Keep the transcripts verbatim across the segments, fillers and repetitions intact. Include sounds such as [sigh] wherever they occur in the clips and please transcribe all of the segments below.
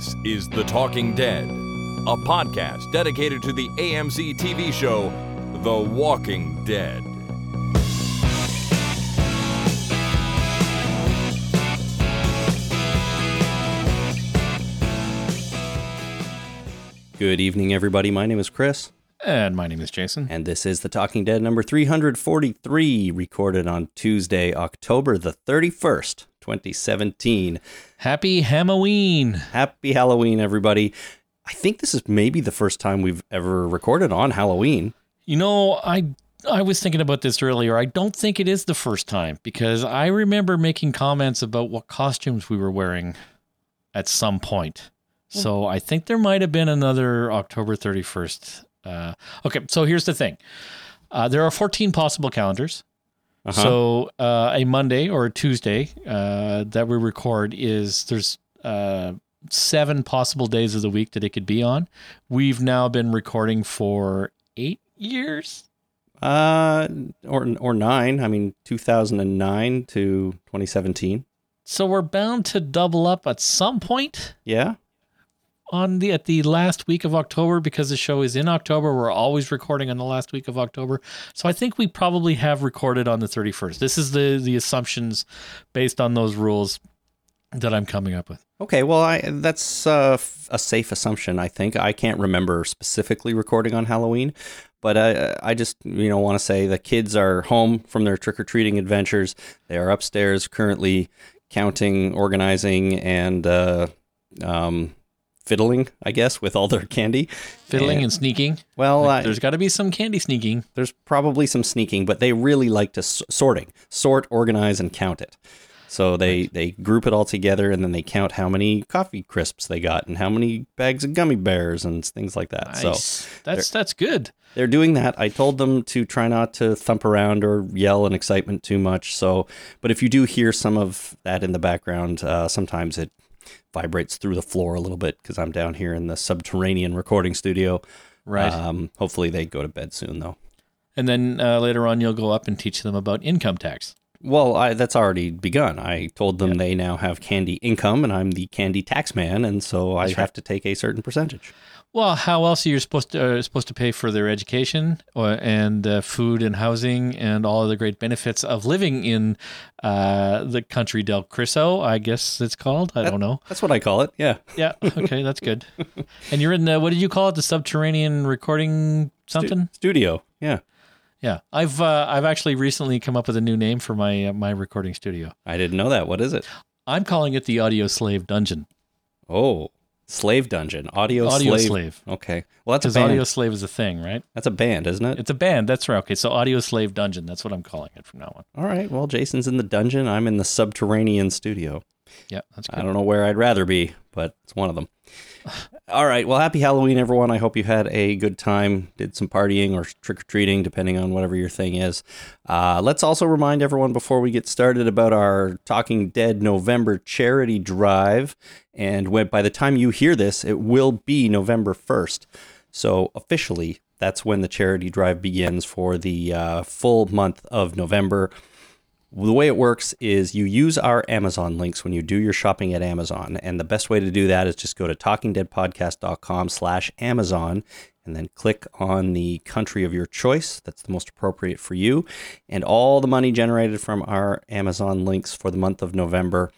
This is The Talking Dead, a podcast dedicated to the A M C T V show, The Walking Dead. Good evening, everybody. My name is Chris. And my name is Jason. And this is The Talking Dead number three forty-three, recorded on Tuesday, October the thirty-first, twenty seventeen. Happy Halloween! Happy Halloween, everybody. I think this is maybe the first time we've ever recorded on Halloween. You know, I I was thinking about this earlier. I don't think it is the first time, because I remember making comments about what costumes we were wearing at some point. Mm-hmm. So I think there might have been another October thirty-first. Uh, okay, so here's the thing. Uh, there are fourteen possible calendars. Uh-huh. So uh, a Monday or a Tuesday uh, that we record is there's uh, seven possible days of the week that it could be on. We've now been recording for eight years. Uh, or, or nine. I mean, two thousand nine to twenty seventeen. So we're bound to double up at some point. Yeah. On the at the last week of October, because the show is in October, we're always recording on the last week of October. So I think we probably have recorded on the thirty-first. This is the the assumptions based on those rules that I'm coming up with. Okay, well, I that's uh, a safe assumption, I think. I can't remember specifically recording on Halloween, but I, I just you know want to say the kids are home from their trick-or-treating adventures. They are upstairs currently counting, organizing, and... Uh, um, fiddling, I guess, with all their candy. Fiddling and, and sneaking. Well, like, I, there's got to be some candy sneaking. There's probably some sneaking, but they really like to s- sorting, sort, organize, and count it. So they, right. they group it all together, and then they count how many coffee crisps they got and how many bags of gummy bears and things like that. Nice. So that's that's good. They're doing that. I told them to try not to thump around or yell in excitement too much. So, but if you do hear some of that in the background, uh, sometimes it vibrates through the floor a little bit because I'm down here in the subterranean recording studio. Right. Um, hopefully they go to bed soon, though. And then uh, later on, you'll go up and teach them about income tax. Well, I, that's already begun. I told them yeah. they now have candy income, and I'm the candy tax man, and so that's I right. have to take a certain percentage. Well, how else are you supposed to uh, supposed to pay for their education or, and uh, food and housing and all of the great benefits of living in uh, the country del Criso, I guess it's called. I that, don't know. That's what I call it. Yeah. Yeah. Okay, that's good. And you're in the, what did you call it? The subterranean recording something? St- studio. Yeah. Yeah. I've uh, I've actually recently come up with a new name for my uh, my recording studio. I didn't know that. What is it? I'm calling it the Audio Slave Dungeon. Oh. Slave Dungeon. Audio, Audio Slave. Slave. Okay. Well, that's a band. Audio Slave is a thing, right? That's a band, isn't it? It's a band. That's right. Okay. So Audio Slave Dungeon. That's what I'm calling it from now on. All right. Well, Jason's in the dungeon. I'm in the subterranean studio. Yeah. That's good. I don't know where I'd rather be, but it's one of them. All right. Well, happy Halloween, everyone. I hope you had a good time, did some partying or trick-or-treating, depending on whatever your thing is. Uh, let's also remind everyone before we get started about our Talking Dead November charity drive. And when, by the time you hear this, it will be November first. So officially, that's when the charity drive begins for the uh, full month of November. The way it works is you use our Amazon links when you do your shopping at Amazon. And the best way to do that is just go to talking dead podcast dot com slash Amazon and then click on the country of your choice. That's the most appropriate for you. And all the money generated from our Amazon links for the month of November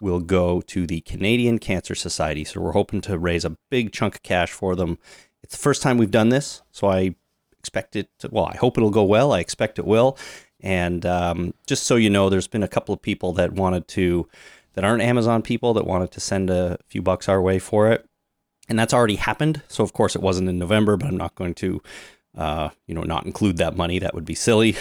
will go to the Canadian Cancer Society. So we're hoping to raise a big chunk of cash for them. It's the first time we've done this. So I expect it to, well, I hope it'll go well. I expect it will. And um, just so you know, there's been a couple of people that wanted to, that aren't Amazon people, that wanted to send a few bucks our way for it. And that's already happened. So, of course, it wasn't in November, but I'm not going to, uh, you know, not include that money. That would be silly.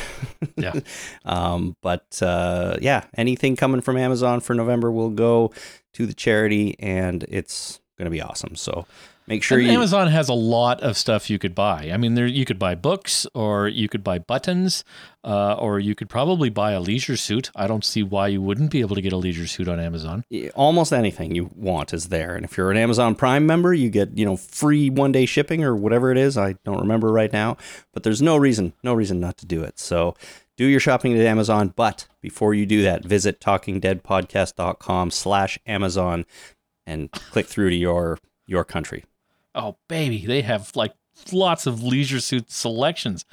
Yeah. um, but, uh, yeah, anything coming from Amazon for November will go to the charity, and it's going to be awesome. So... Make sure and you... Amazon has a lot of stuff you could buy. I mean, there you could buy books, or you could buy buttons, uh, or you could probably buy a leisure suit. I don't see why you wouldn't be able to get a leisure suit on Amazon. Almost anything you want is there. And if you're an Amazon Prime member, you get, you know, free one-day shipping or whatever it is. I don't remember right now. But there's no reason, no reason not to do it. So do your shopping at Amazon. But before you do that, visit talking dead podcast dot com slash Amazon. and click through to your your country. Oh, baby, they have like lots of leisure suit selections.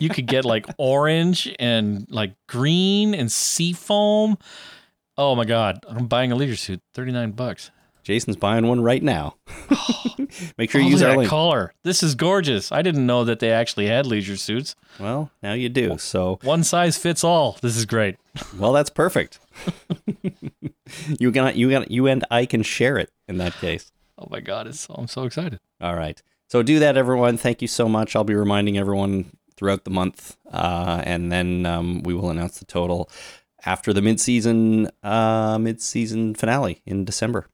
You could get like orange and like green and seafoam. Oh my God, I'm buying a leisure suit, thirty-nine bucks. Jason's buying one right now. Make sure you oh, use our link. Color. This is gorgeous. I didn't know that they actually had leisure suits. Well, now you do. So one size fits all. This is great. Well, that's perfect. you got you got you and I can share it in that case. Oh my God, it's, I'm so excited. All right. So do that, everyone. Thank you so much. I'll be reminding everyone throughout the month, uh, and then um, we will announce the total after the mid-season uh, mid-season finale in December.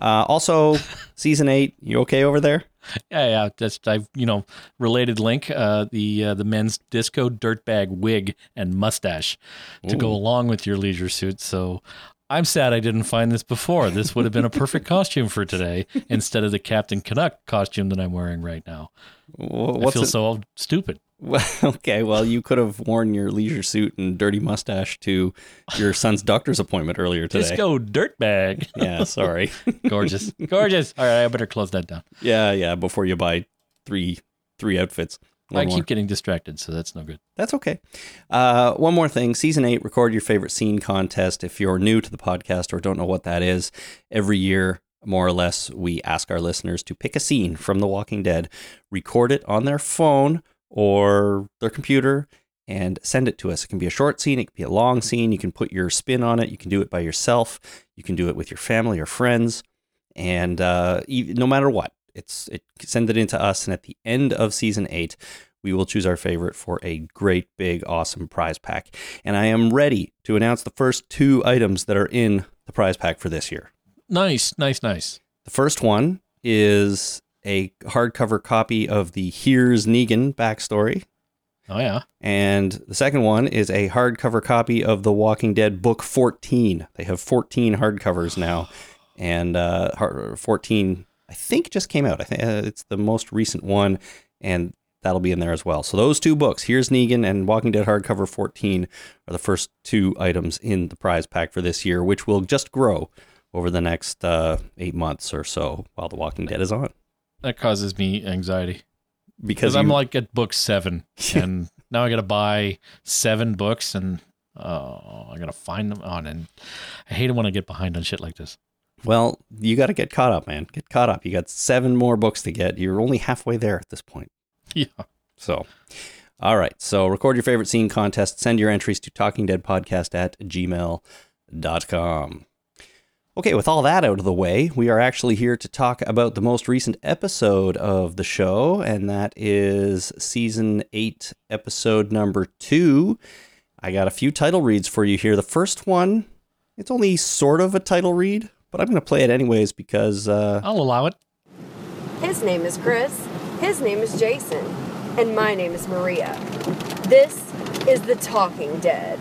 Uh, also, season eight. You okay over there? Yeah, yeah. That's I've you know related link. Uh, the uh, the men's disco dirtbag wig and mustache to Ooh. Go along with your leisure suit. So I'm sad I didn't find this before. This would have been a perfect costume for today instead of the Captain Canuck costume that I'm wearing right now. What's I feel it? so stupid. Well, okay. Well, you could have worn your leisure suit and dirty mustache to your son's doctor's appointment earlier today. Disco dirtbag. Yeah, sorry. Gorgeous. Gorgeous. All right, I better close that down. Yeah, yeah, before you buy three three outfits. One I more. keep getting distracted, so that's no good. That's okay. Uh, one more thing. Season eight, record your favorite scene contest. If you're new to the podcast or don't know what that is, every year, more or less, we ask our listeners to pick a scene from The Walking Dead, record it on their phone or their computer, and send it to us. It can be a short scene. It can be a long scene. You can put your spin on it. You can do it by yourself. You can do it with your family or friends. And uh, no matter what, it's it send it in to us. And at the end of season eight, we will choose our favorite for a great, big, awesome prize pack. And I am ready to announce the first two items that are in the prize pack for this year. Nice, nice, nice. The first one is a hardcover copy of the Here's Negan backstory. Oh, yeah. And the second one is a hardcover copy of The Walking Dead book fourteen. They have fourteen hardcovers now. And uh, fourteen, I think, just came out. I think uh, it's the most recent one. And that'll be in there as well. So those two books, Here's Negan and Walking Dead hardcover fourteen, are the first two items in the prize pack for this year, which will just grow over the next uh, eight months or so while The Walking Dead is on. That causes me anxiety because you... I'm like at book seven and now I got to buy seven books and oh, I got to find them on. And I hate it when I get behind on shit like this. Well, you got to get caught up, man. Get caught up. You got seven more books to get. You're only halfway there at this point. Yeah. So, all right. So record your favorite scene contest. Send your entries to talking dead podcast at gmail dot com. Okay, with all that out of the way, we are actually here to talk about the most recent episode of the show, and that is season eight, episode number two. I got a few title reads for you here. The first one, it's only sort of a title read, but I'm going to play it anyways because... Uh, I'll allow it. His name is Chris, his name is Jason, and my name is Maria. This is The Talking Dead,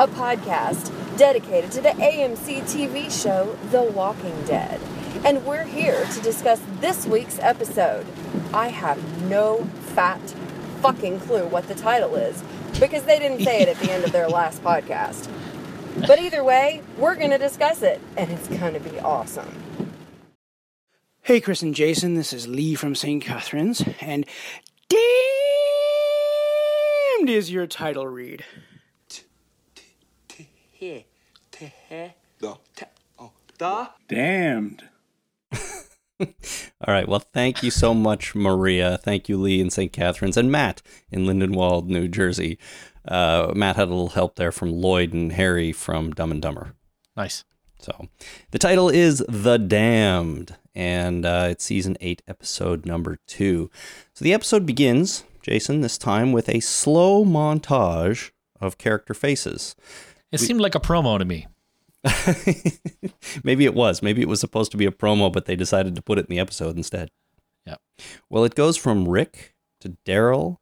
a podcast dedicated to the A M C T V show, The Walking Dead. And we're here to discuss this week's episode. I have no fat fucking clue what the title is because they didn't say it at the end of their last podcast. But either way, we're going to discuss it, and it's going to be awesome. Hey, Chris and Jason, this is Lee from Saint Catharines, and damned is your title read. Damned. All right. Well, thank you so much, Maria. Thank you, Lee in Saint Catharines, and Matt in Lindenwold, New Jersey. Uh, Matt had a little help there from Lloyd and Harry from Dumb and Dumber. Nice. So the title is The Damned, and uh, it's season eight, episode number two. So the episode begins, Jason, this time with a slow montage of character faces. It seemed like a promo to me. Maybe it was. Maybe it was supposed to be a promo, but they decided to put it in the episode instead. Yeah. Well, it goes from Rick to Daryl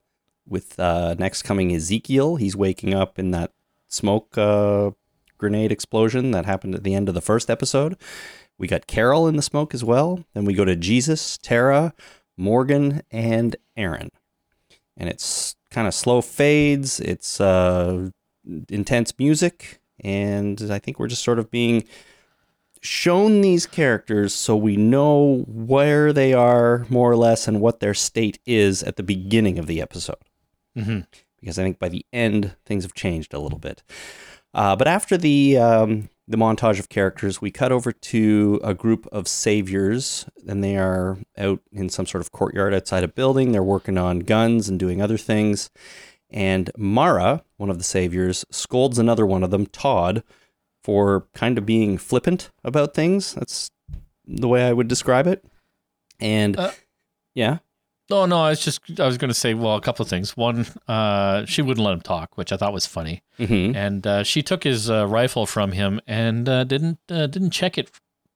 with uh, next coming Ezekiel. He's waking up in that smoke uh, grenade explosion that happened at the end of the first episode. We got Carol in the smoke as well. Then we go to Jesus, Tara, Morgan, and Aaron. And it's kind of slow fades. It's... Uh, intense music, and I think we're just sort of being shown these characters so we know where they are more or less and what their state is at the beginning of the episode. Mm-hmm. Because I think by the end, things have changed a little bit. Uh, but after the um, the montage of characters, we cut over to a group of saviors, and they are out in some sort of courtyard outside a building. They're working on guns and doing other things. And Mara, one of the saviors, scolds another one of them, Todd, for kind of being flippant about things. That's the way I would describe it. And uh, yeah. No, no, I was just, I was going to say, well, a couple of things. One, uh, she wouldn't let him talk, which I thought was funny. Mm-hmm. And uh, she took his uh, rifle from him and uh, didn't, uh, didn't check it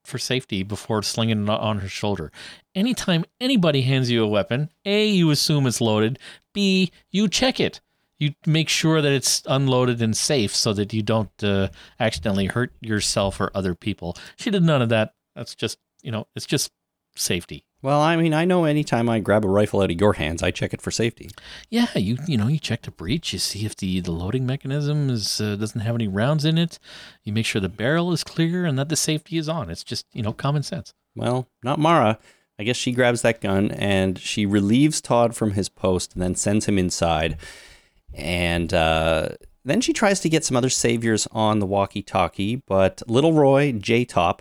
for safety before slinging it on her shoulder. Anytime anybody hands you a weapon, A, you assume it's loaded. B, you check it. You make sure that it's unloaded and safe so that you don't uh, accidentally hurt yourself or other people. She did none of that. That's just, you know, it's just safety. Well, I mean, I know anytime I grab a rifle out of your hands, I check it for safety. Yeah, you you know, you check the breech. You see if the, the loading mechanism is uh, doesn't have any rounds in it. You make sure the barrel is clear and that the safety is on. It's just, you know, common sense. Well, not Mara. I guess she grabs that gun and she relieves Todd from his post and then sends him inside. And uh, then she tries to get some other saviors on the walkie-talkie, but Little Roy, J-Top,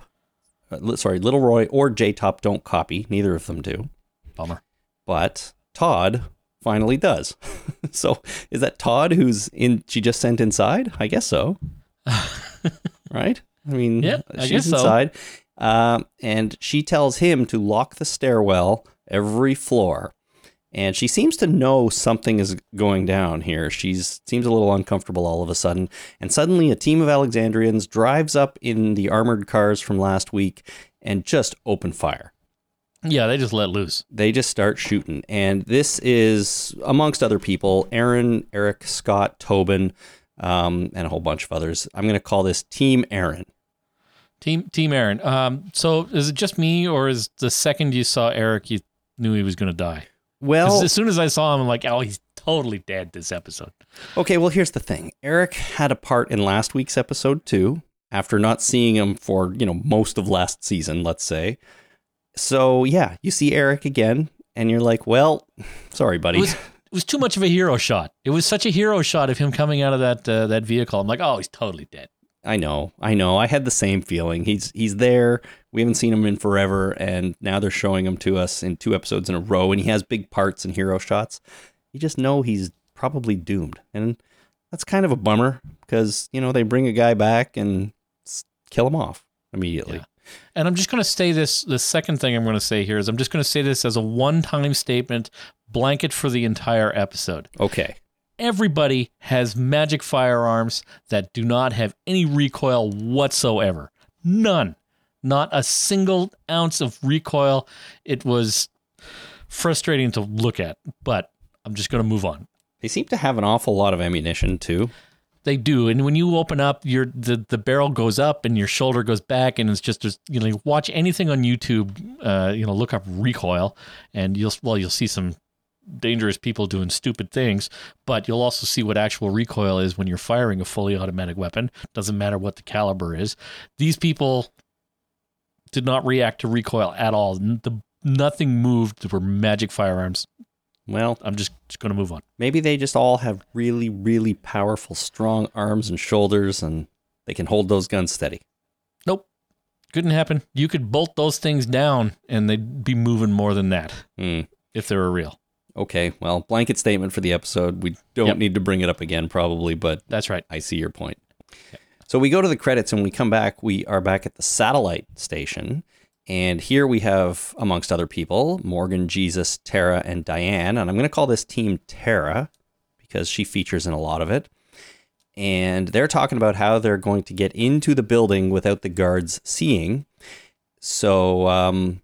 uh, sorry, Little Roy or J-Top don't copy. Neither of them do. Bummer. But Todd finally does. So is that Todd who's in? She just sent inside? I guess so. Right? I mean, yeah, I she's inside. So. Uh, and she tells him to lock the stairwell every floor. And she seems to know something is going down here. She seems a little uncomfortable all of a sudden. And suddenly a team of Alexandrians drives up in the armored cars from last week and just open fire. Yeah, they just let loose. They just start shooting. And this is, amongst other people, Aaron, Eric, Scott, Tobin, um, and a whole bunch of others. I'm going to call this Team Aaron. Team Team Aaron. Um, so is it just me, or is the second you saw Eric, you knew he was going to die? Well, as soon as I saw him, I'm like, oh, he's totally dead this episode. Okay, well, here's the thing. Eric had a part in last week's episode, too, after not seeing him for, you know, most of last season, let's say. So, yeah, you see Eric again, and you're like, well, sorry, buddy. It was, it was too much of a hero shot. It was such a hero shot of him coming out of that uh, that vehicle. I'm like, oh, he's totally dead. I know, I know. I had the same feeling. He's he's there. We haven't seen him in forever, and now they're showing him to us in two episodes in a row, and he has big parts and hero shots. You just know he's probably doomed, and that's kind of a bummer because, you know, they bring a guy back and kill him off immediately. Yeah. And I'm just going to say this, the second thing I'm going to say here is I'm just going to say this as a one-time statement, blanket for the entire episode. Okay. Everybody has magic firearms that do not have any recoil whatsoever. None. Not a single ounce of recoil. It was frustrating to look at, but I'm just going to move on. They seem to have an awful lot of ammunition, too. They do. And when you open up, your the, the barrel goes up and your shoulder goes back, and it's just, you know, you watch anything on YouTube, uh, you know, look up recoil, and you'll, well, you'll see some dangerous people doing stupid things, but you'll also see what actual recoil is when you're firing a fully automatic weapon. Doesn't matter what the caliber is. These people did not react to recoil at all. The, nothing moved. There were magic firearms. Well, I'm just, just going to move on. Maybe they just all have really, really powerful, strong arms and shoulders, and they can hold those guns steady. Nope. Couldn't happen. You could bolt those things down, and they'd be moving more than that mm. if they were real. Okay, well, blanket statement for the episode. We don't yep. need to bring it up again, probably, but that's right. I see your point. Yep. So we go to the credits, and when we come back, we are back at the satellite station. And here we have, amongst other people, Morgan, Jesus, Tara, and Diane. And I'm going to call this Team Tara because she features in a lot of it. And they're talking about how they're going to get into the building without the guards seeing. So, um...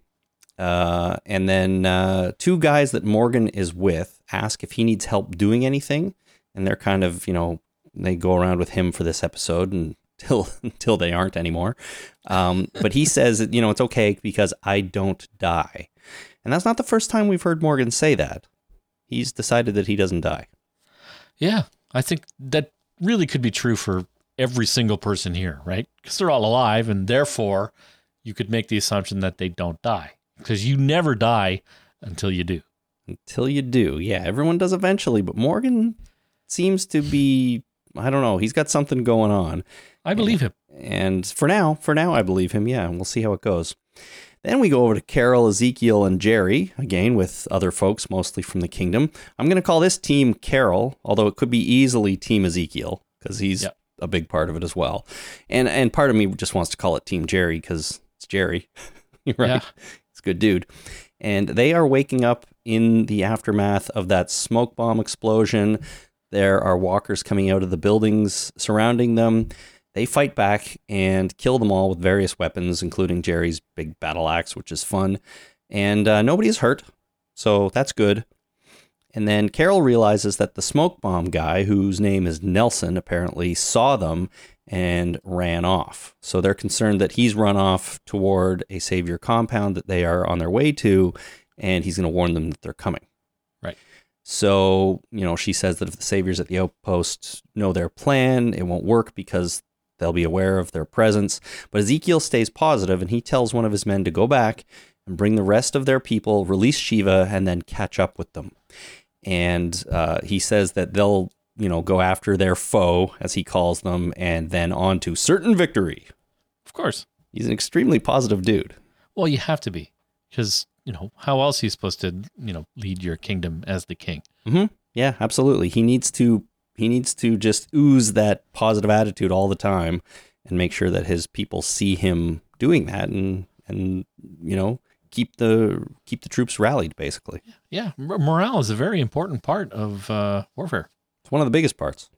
Uh, and then uh, two guys that Morgan is with ask if he needs help doing anything. And they're kind of, you know, they go around with him for this episode until until they aren't anymore. Um, but he says, you know, it's okay because I don't die. And that's not the first time we've heard Morgan say that. He's decided that he doesn't die. Yeah, I think that really could be true for every single person here, right? Because they're all alive, and therefore you could make the assumption that they don't die, because you never die until you do. Until you do. Yeah, everyone does eventually, but Morgan seems to be, I don't know, he's got something going on. I believe him. And for now, for now, I believe him. Yeah, and we'll see how it goes. Then we go over to Carol, Ezekiel, and Jerry, again, with other folks, mostly from the kingdom. I'm going to call this team Carol, although it could be easily Team Ezekiel, because he's yep. a big part of it as well. And and part of me just wants to call it Team Jerry, because it's Jerry. You're right. Yeah. He's a good dude. And they are waking up in the aftermath of that smoke bomb explosion. There are walkers coming out of the buildings surrounding them. They fight back and kill them all with various weapons, including Jerry's big battle axe, which is fun. And uh, nobody is hurt, so that's good. And then Carol realizes that the smoke bomb guy, whose name is Nelson, apparently saw them and ran off. So they're concerned that he's run off toward a savior compound that they are on their way to, and he's going to warn them that they're coming. Right. So, you know, she says that if the saviors at the outpost know their plan, it won't work because they'll be aware of their presence. But Ezekiel stays positive, and he tells one of his men to go back and bring the rest of their people, release Shiva, and then catch up with them. And uh, he says that they'll, you know, go after their foe, as he calls them, and then on to certain victory. Of course. He's an extremely positive dude. Well, you have to be, because, you know, how else he's supposed to, you know, lead your kingdom as the king. Mm-hmm. Yeah, absolutely. He needs to He needs to just ooze that positive attitude all the time and make sure that his people see him doing that and, and you know, keep the keep the troops rallied, basically. Yeah, morale is a very important part of uh, warfare. It's one of the biggest parts.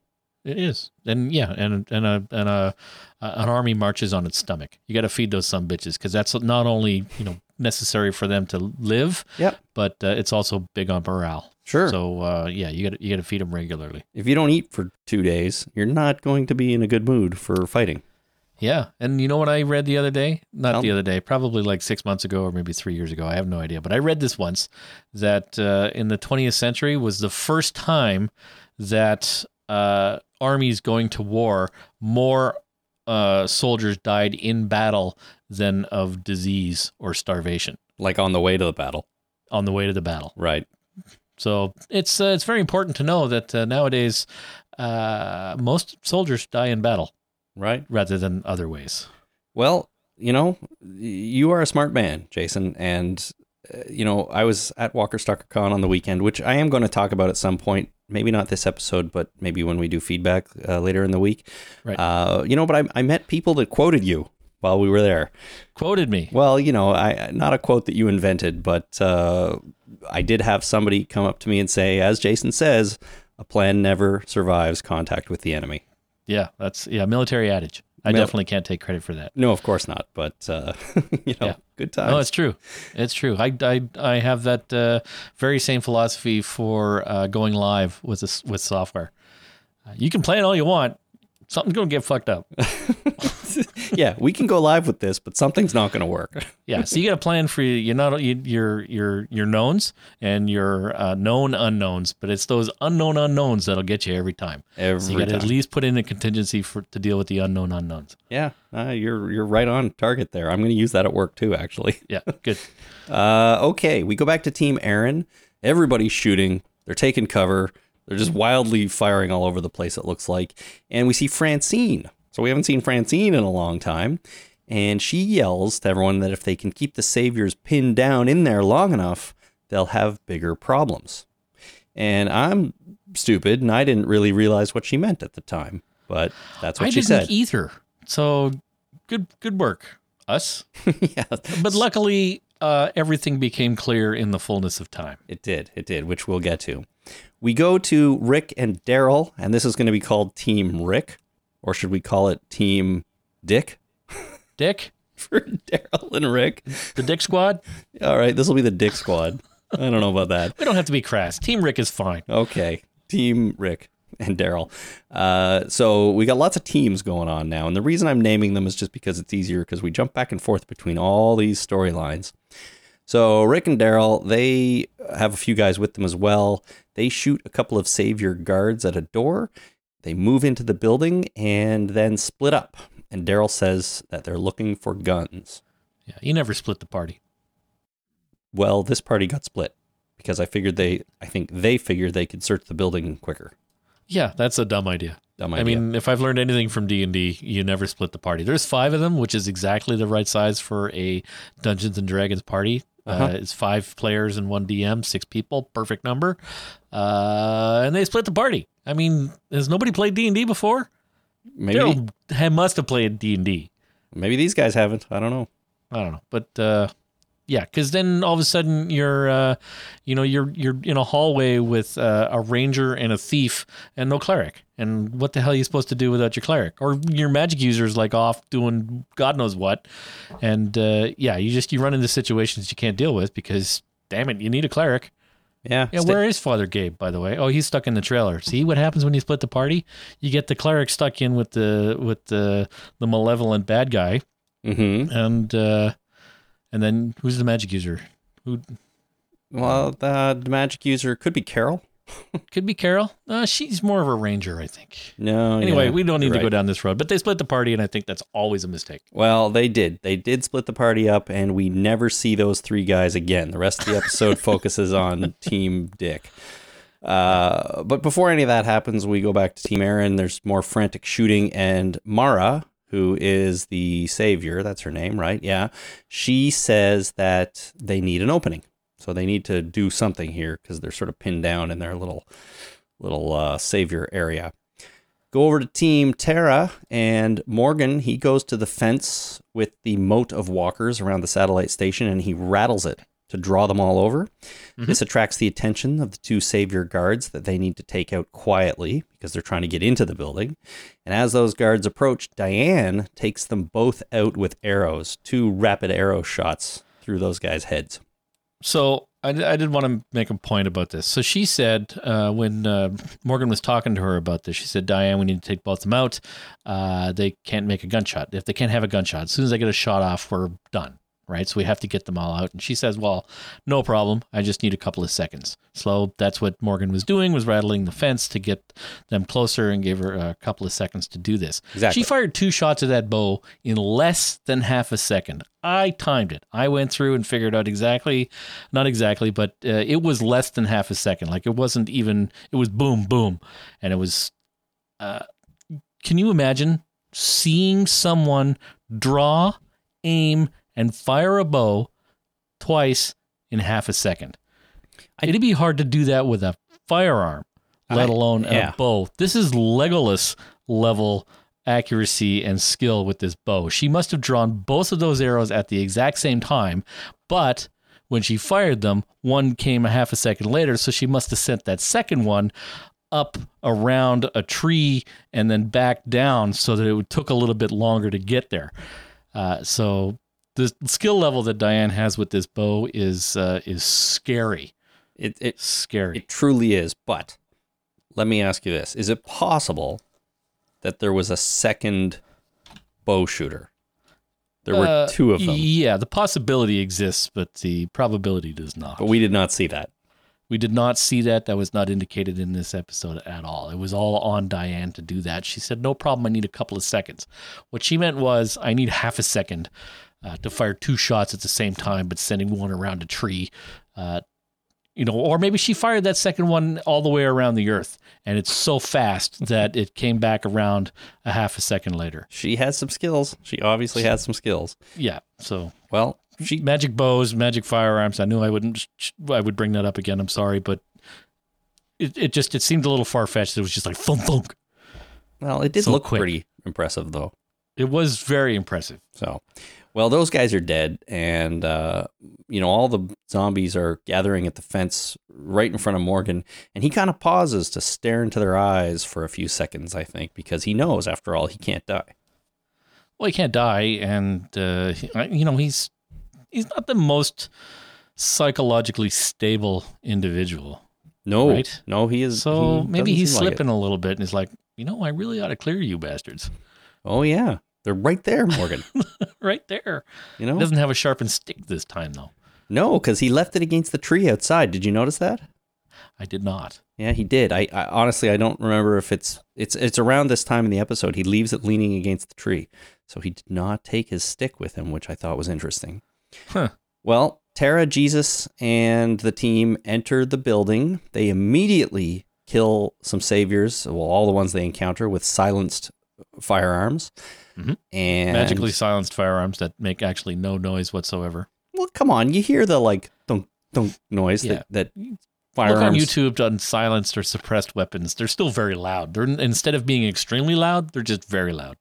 It is. And yeah, and and a, and a, an army marches on its stomach. You got to feed those sumbitches, because that's not only, you know, necessary for them to live, yep. but uh, it's also big on morale. Sure. So, uh, yeah, you got you got to feed them regularly. If you don't eat for two days, you're not going to be in a good mood for fighting. Yeah. And you know what I read the other day? Not well, the other day, probably like six months ago or maybe three years ago. I have no idea. But I read this once, that uh, in the twentieth century was the first time that uh, armies going to war, more uh, soldiers died in battle than of disease or starvation. Like on the way to the battle. On the way to the battle. Right. So it's uh, it's very important to know that uh, nowadays uh, most soldiers die in battle, right, rather than other ways. Well, you know, you are a smart man, Jason, and uh, you know, I was at Walker StalkerCon on the weekend, which I am going to talk about at some point. Maybe not this episode, but maybe when we do feedback uh, later in the week. Right. Uh, you know, but I, I met people that quoted you while we were there. Quoted me. Well, you know, I not a quote that you invented, but. Uh, I did have somebody come up to me and say, as Jason says, a plan never survives contact with the enemy. Yeah, that's yeah, military adage. I Mil- definitely can't take credit for that. No, of course not. But, uh, you know, yeah. Good times. No, it's true. It's true. I, I, I have that uh, very same philosophy for uh, going live with a, with software. You can play it all you want. Something's going to get fucked up. Yeah, we can go live with this, but something's not going to work. Yeah, so you got a plan for your not your your your knowns and your uh, known unknowns, but it's those unknown unknowns that'll get you every time. Every so you got to at least put in a contingency for to deal with the unknown unknowns. Yeah, uh, you're you're right on target there. I'm going to use that at work too, actually. Yeah, good. uh, okay, we go back to Team Aaron. Everybody's shooting. They're taking cover. They're just wildly firing all over the place, it looks like. And we see Francine. So we haven't seen Francine in a long time. And she yells to everyone that if they can keep the saviors pinned down in there long enough, they'll have bigger problems. And I'm stupid, and I didn't really realize what she meant at the time. But that's what I she said. I didn't either. So good good work, us. Yeah. But luckily, uh, everything became clear in the fullness of time. It did. It did, which we'll get to. We go to Rick and Daryl, and this is going to be called Team Rick, or should we call it Team Dick? Dick? For Daryl and Rick. The Dick Squad? All right, this will be the Dick Squad. I don't know about that. We don't have to be crass. Team Rick is fine. Okay, Team Rick and Daryl. Uh, so we got lots of teams going on now, and the reason I'm naming them is just because it's easier, because we jump back and forth between all these storylines. So Rick and Daryl, they have a few guys with them as well. They shoot a couple of savior guards at a door. They move into the building and then split up. And Daryl says that they're looking for guns. Yeah, you never split the party. Well, this party got split because I figured they, I think they figured they could search the building quicker. Yeah, that's a dumb idea. Dumb idea. I mean, if I've learned anything from D and D, you never split the party. There's five of them, which is exactly the right size for a Dungeons and Dragons party. Uh-huh. Uh, it's five players and one D M, six people, perfect number. Uh, and they split the party. I mean, has nobody played D and D before? Maybe. They must have played D and D. Maybe these guys haven't. I don't know. I don't know. But uh, yeah, because then all of a sudden you're, uh, you know, you're you're in a hallway with uh, a ranger and a thief and no cleric. And what the hell are you supposed to do without your cleric? Or your magic user's like off doing God knows what. And uh, yeah, you just you run into situations you can't deal with because, damn it, you need a cleric. Yeah. Yeah. St- where is Father Gabe, by the way? Oh, he's stuck in the trailer. See what happens when you split the party? You get the cleric stuck in with the with the the malevolent bad guy. Mm-hmm. And uh, and then who's the magic user? Who? Well, the, the magic user could be Carol. Could be Carol. Uh, she's more of a ranger, I think. No. Anyway, yeah, we don't need to right. go down this road. But they split the party, and I think that's always a mistake. Well, they did. They did split the party up, and we never see those three guys again. The rest of the episode focuses on Team Dick. Uh, but before any of that happens, we go back to Team Aaron. There's more frantic shooting, and Mara, who is the savior, that's her name, right? Yeah. She says that they need an opening. So they need to do something here because they're sort of pinned down in their little little uh, savior area. Go over to Team Terra and Morgan. He goes to the fence with the moat of walkers around the satellite station and he rattles it to draw them all over. Mm-hmm. This attracts the attention of the two savior guards that they need to take out quietly because they're trying to get into the building. And as those guards approach, Diane takes them both out with arrows, two rapid arrow shots through those guys' heads. So I, I did want to make a point about this. So she said uh, when uh, Morgan was talking to her about this, she said, Diane, we need to take both of them out. Uh, they can't make a gunshot. If they can't have a gunshot, as soon as I get a shot off, we're done. Right. So we have to get them all out. And she says, well, no problem. I just need a couple of seconds. So that's what Morgan was doing, was rattling the fence to get them closer and gave her a couple of seconds to do this. Exactly. She fired two shots at that bow in less than half a second. I timed it. I went through and figured out exactly, not exactly, but uh, it was less than half a second. Like it wasn't even, it was boom, boom. And it was, uh, can you imagine seeing someone draw, aim, and fire a bow twice in half a second? It'd be hard to do that with a firearm, let alone I, yeah. a bow. This is Legolas level accuracy and skill with this bow. She must have drawn both of those arrows at the exact same time, but when she fired them, one came a half a second later, so she must have sent that second one up around a tree and then back down so that it took a little bit longer to get there. Uh, so... The skill level that Diane has with this bow is uh, is scary. It, it's scary. It truly is. But let me ask you this. Is it possible that there was a second bow shooter? There were uh, two of them. Yeah, the possibility exists, but the probability does not. But we did not see that. We did not see that. That was not indicated in this episode at all. It was all on Diane to do that. She said, no problem. I need a couple of seconds. What she meant was, I need half a second Uh, to fire two shots at the same time, but sending one around a tree, uh, you know, or maybe she fired that second one all the way around the earth, and it's so fast that it came back around a half a second later. She has some skills. She obviously has some skills. Yeah. So well, she magic bows, magic firearms. I knew I wouldn't. I would bring that up again. I'm sorry, but it it just it seemed a little far fetched. It was just like thunk thunk. Well, it did so look quick. Pretty impressive, though. It was very impressive. So. Well, those guys are dead, and, uh, you know, all the zombies are gathering at the fence right in front of Morgan, and he kind of pauses to stare into their eyes for a few seconds, I think, because he knows, after all, he can't die. Well, he can't die, and, uh, you know, he's he's not the most psychologically stable individual. No, right? No, he is. So he maybe he's slipping like a little bit, and he's like, you know, I really ought to clear you bastards. Oh, yeah. They're right there, Morgan. Right there. You know, he doesn't have a sharpened stick this time, though. No, because he left it against the tree outside. Did you notice that? I did not. Yeah, he did. I, I honestly, I don't remember if it's, it's, it's around this time in the episode. He leaves it leaning against the tree. So he did not take his stick with him, which I thought was interesting. Huh. Well, Tara, Jesus, and the team enter the building. They immediately kill some saviors, well, all the ones they encounter, with silenced firearms. Mm-hmm. And magically silenced firearms that make actually no noise whatsoever. Well, come on. You hear the, like, dunk, dunk noise yeah. that, that firearms... Look on YouTube on silenced or suppressed weapons. They're still very loud. They're instead of being extremely loud, they're just very loud.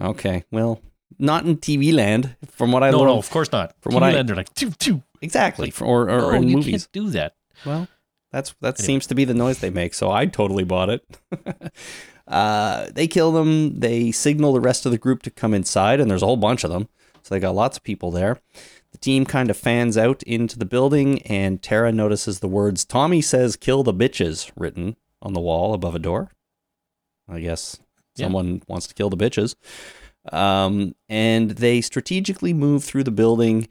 Okay, well, not in T V land, from what I know. No, no, of course not. From T V what I... land, they're like, toot, toot. Exactly, like, or, or, no, or in you movies. Can't do that. Well, that's that anyway. Seems to be the noise they make, so I totally bought it. uh, they kill them. They signal the rest of the group to come inside, and there's a whole bunch of them. So they got lots of people there. The team kind of fans out into the building, and Tara notices the words, "Tommy says kill the bitches," written on the wall above a door. I guess someone yeah. wants to kill the bitches. Um, and they strategically move through the building,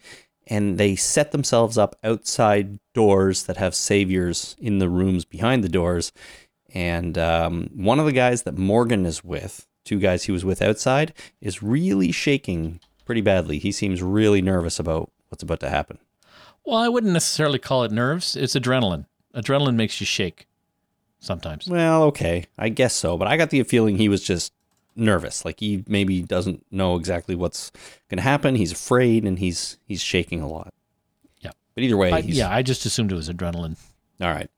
and they set themselves up outside doors that have saviors in the rooms behind the doors. And um, one of the guys that Morgan is with, two guys he was with outside, is really shaking pretty badly. He seems really nervous about what's about to happen. Well, I wouldn't necessarily call it nerves. It's adrenaline. Adrenaline makes you shake sometimes. Well, okay, I guess so. But I got the feeling he was just nervous. Like he maybe doesn't know exactly what's going to happen. He's afraid and he's he's shaking a lot. Yeah. But either way. I, he's... Yeah, I just assumed it was adrenaline. All right.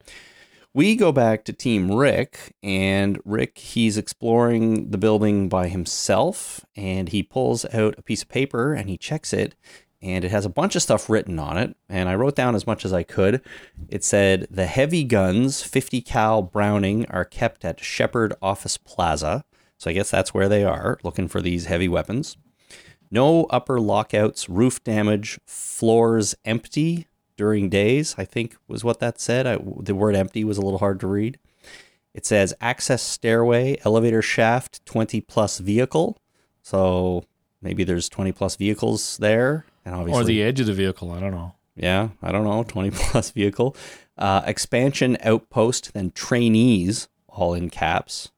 We go back to Team Rick, and Rick, he's exploring the building by himself, and he pulls out a piece of paper and he checks it, and it has a bunch of stuff written on it, and I wrote down as much as I could. It said, "The heavy guns, fifty cal Browning, are kept at Shepherd Office Plaza." So I guess that's where they are, looking for these heavy weapons. "No upper lockouts, roof damage, floors empty during days," I think was what that said. I, the word empty was a little hard to read. It says access stairway, elevator shaft, twenty plus vehicle. So maybe there's twenty plus vehicles there. And obviously, or the edge of the vehicle, I don't know. Yeah, I don't know, twenty plus vehicle. Uh, expansion outpost, then trainees, all in caps.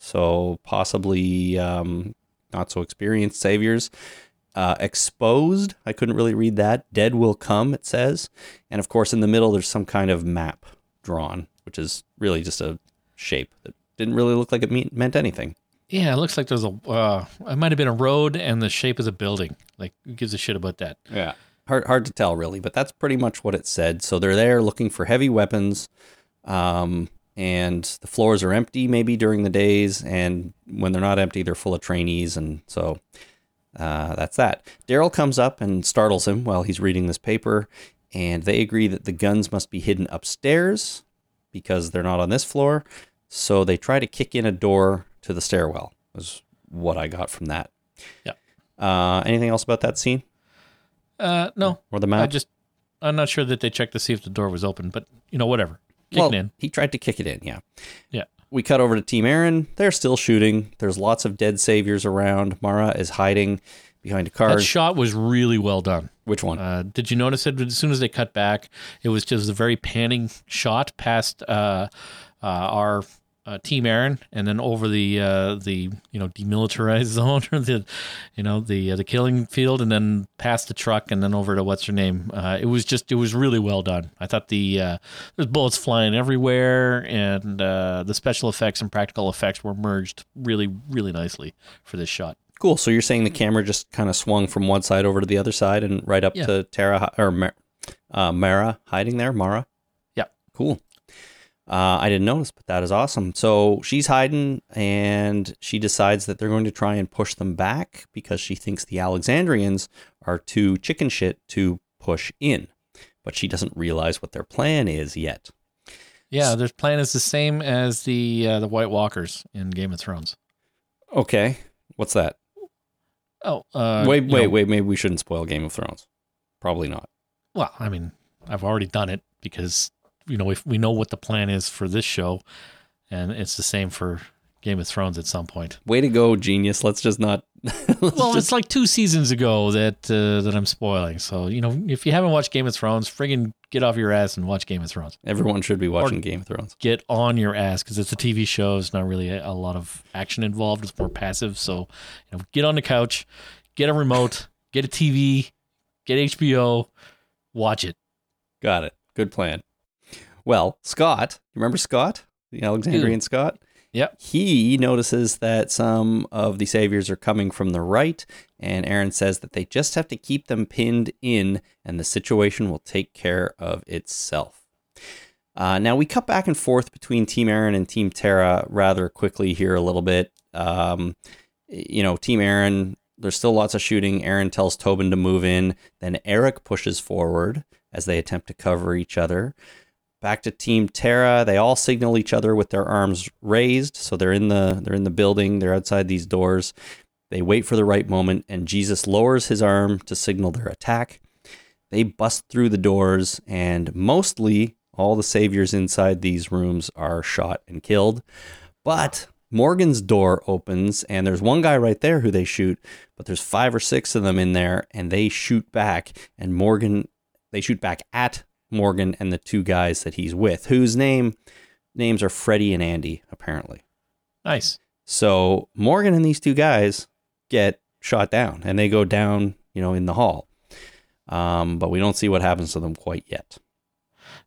So possibly um, not so experienced saviors. Uh, exposed, I couldn't really read that. Dead will come, it says. And of course, in the middle, there's some kind of map drawn, which is really just a shape that didn't really look like it mean, meant anything. Yeah, it looks like there's a, uh, it might have been a road and the shape is a building. Like, who gives a shit about that? Yeah, hard, hard to tell really, but that's pretty much what it said. So they're there looking for heavy weapons. Um... And the floors are empty maybe during the days. And when they're not empty, they're full of trainees. And so uh, that's that. Daryl comes up and startles him while he's reading this paper. And they agree that the guns must be hidden upstairs because they're not on this floor. So they try to kick in a door to the stairwell is what I got from that. Yeah. Uh, anything else about that scene? Uh, no. Or the map? I just, I'm not sure that they checked to see if the door was open, but you know, whatever. Kick well, it in. He tried to kick it in, yeah. Yeah. We cut over to Team Aaron. They're still shooting. There's lots of dead saviors around. Mara is hiding behind a car. That shot was really well done. Which one? Uh, did you notice it? As soon as they cut back, it was just a very panning shot past uh, uh, our uh, Team Aaron, and then over the uh, the you know demilitarized zone, or the you know the uh, the killing field, and then past the truck, and then over to what's her name. Uh, it was just it was really well done. I thought the uh, there's bullets flying everywhere, and uh, the special effects and practical effects were merged really really nicely for this shot. Cool. So you're saying the camera just kind of swung from one side over to the other side and right up yeah. to Tara or Mar- uh, Mara hiding there, Mara. Yeah. Cool. Uh, I didn't notice, but that is awesome. So she's hiding, and she decides that they're going to try and push them back because she thinks the Alexandrians are too chicken shit to push in. But she doesn't realize what their plan is yet. Yeah, their plan is the same as the uh, the White Walkers in Game of Thrones. Okay, what's that? Oh, uh, wait, wait, know, wait. Maybe we shouldn't spoil Game of Thrones. Probably not. Well, I mean, I've already done it because. You know, if we know what the plan is for this show, and it's the same for Game of Thrones at some point. Way to go, genius. Let's just not... let's well, just... it's like two seasons ago that uh, that I'm spoiling. So, you know, if you haven't watched Game of Thrones, friggin' get off your ass and watch Game of Thrones. Everyone should be watching or Game of Thrones. Get on your ass, because it's a T V show. It's not really a, a lot of action involved. It's more passive. So, you know, get on the couch, get a remote, get a T V, get H B O, watch it. Got it. Good plan. Well, Scott, you remember Scott? The Alexandrian Dude. Scott? Yep. He notices that some of the saviors are coming from the right, and Aaron says that they just have to keep them pinned in, and the situation will take care of itself. Uh, now, we cut back and forth between Team Aaron and Team Terra rather quickly here a little bit. Um, you know, Team Aaron, there's still lots of shooting. Aaron tells Tobin to move in. Then Eric pushes forward as they attempt to cover each other. Back to Team Terra, they all signal each other with their arms raised, so they're in the they're in the building, they're outside these doors. They wait for the right moment, and Jesus lowers his arm to signal their attack. They bust through the doors, and mostly all the saviors inside these rooms are shot and killed. But Morgan's door opens, and there's one guy right there who they shoot, but there's five or six of them in there, and they shoot back, and Morgan, they shoot back at Morgan and the two guys that he's with, whose name names are Freddie and Andy, apparently. Nice. So Morgan and these two guys get shot down, and they go down, you know, in the hall. Um, but we don't see what happens to them quite yet.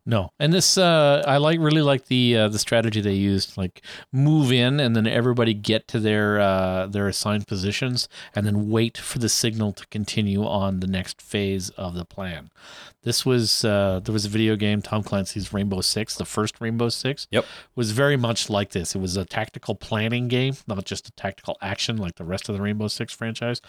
No. And this, uh, I like, really like the, uh, the strategy they used, like move in and then everybody get to their, uh, their assigned positions and then wait for the signal to continue on the next phase of the plan. This was, uh, there was a video game, Tom Clancy's Rainbow Six, the first Rainbow Six. Yep. Was very much like this. It was a tactical planning game, not just a tactical action like the rest of the Rainbow Six franchise,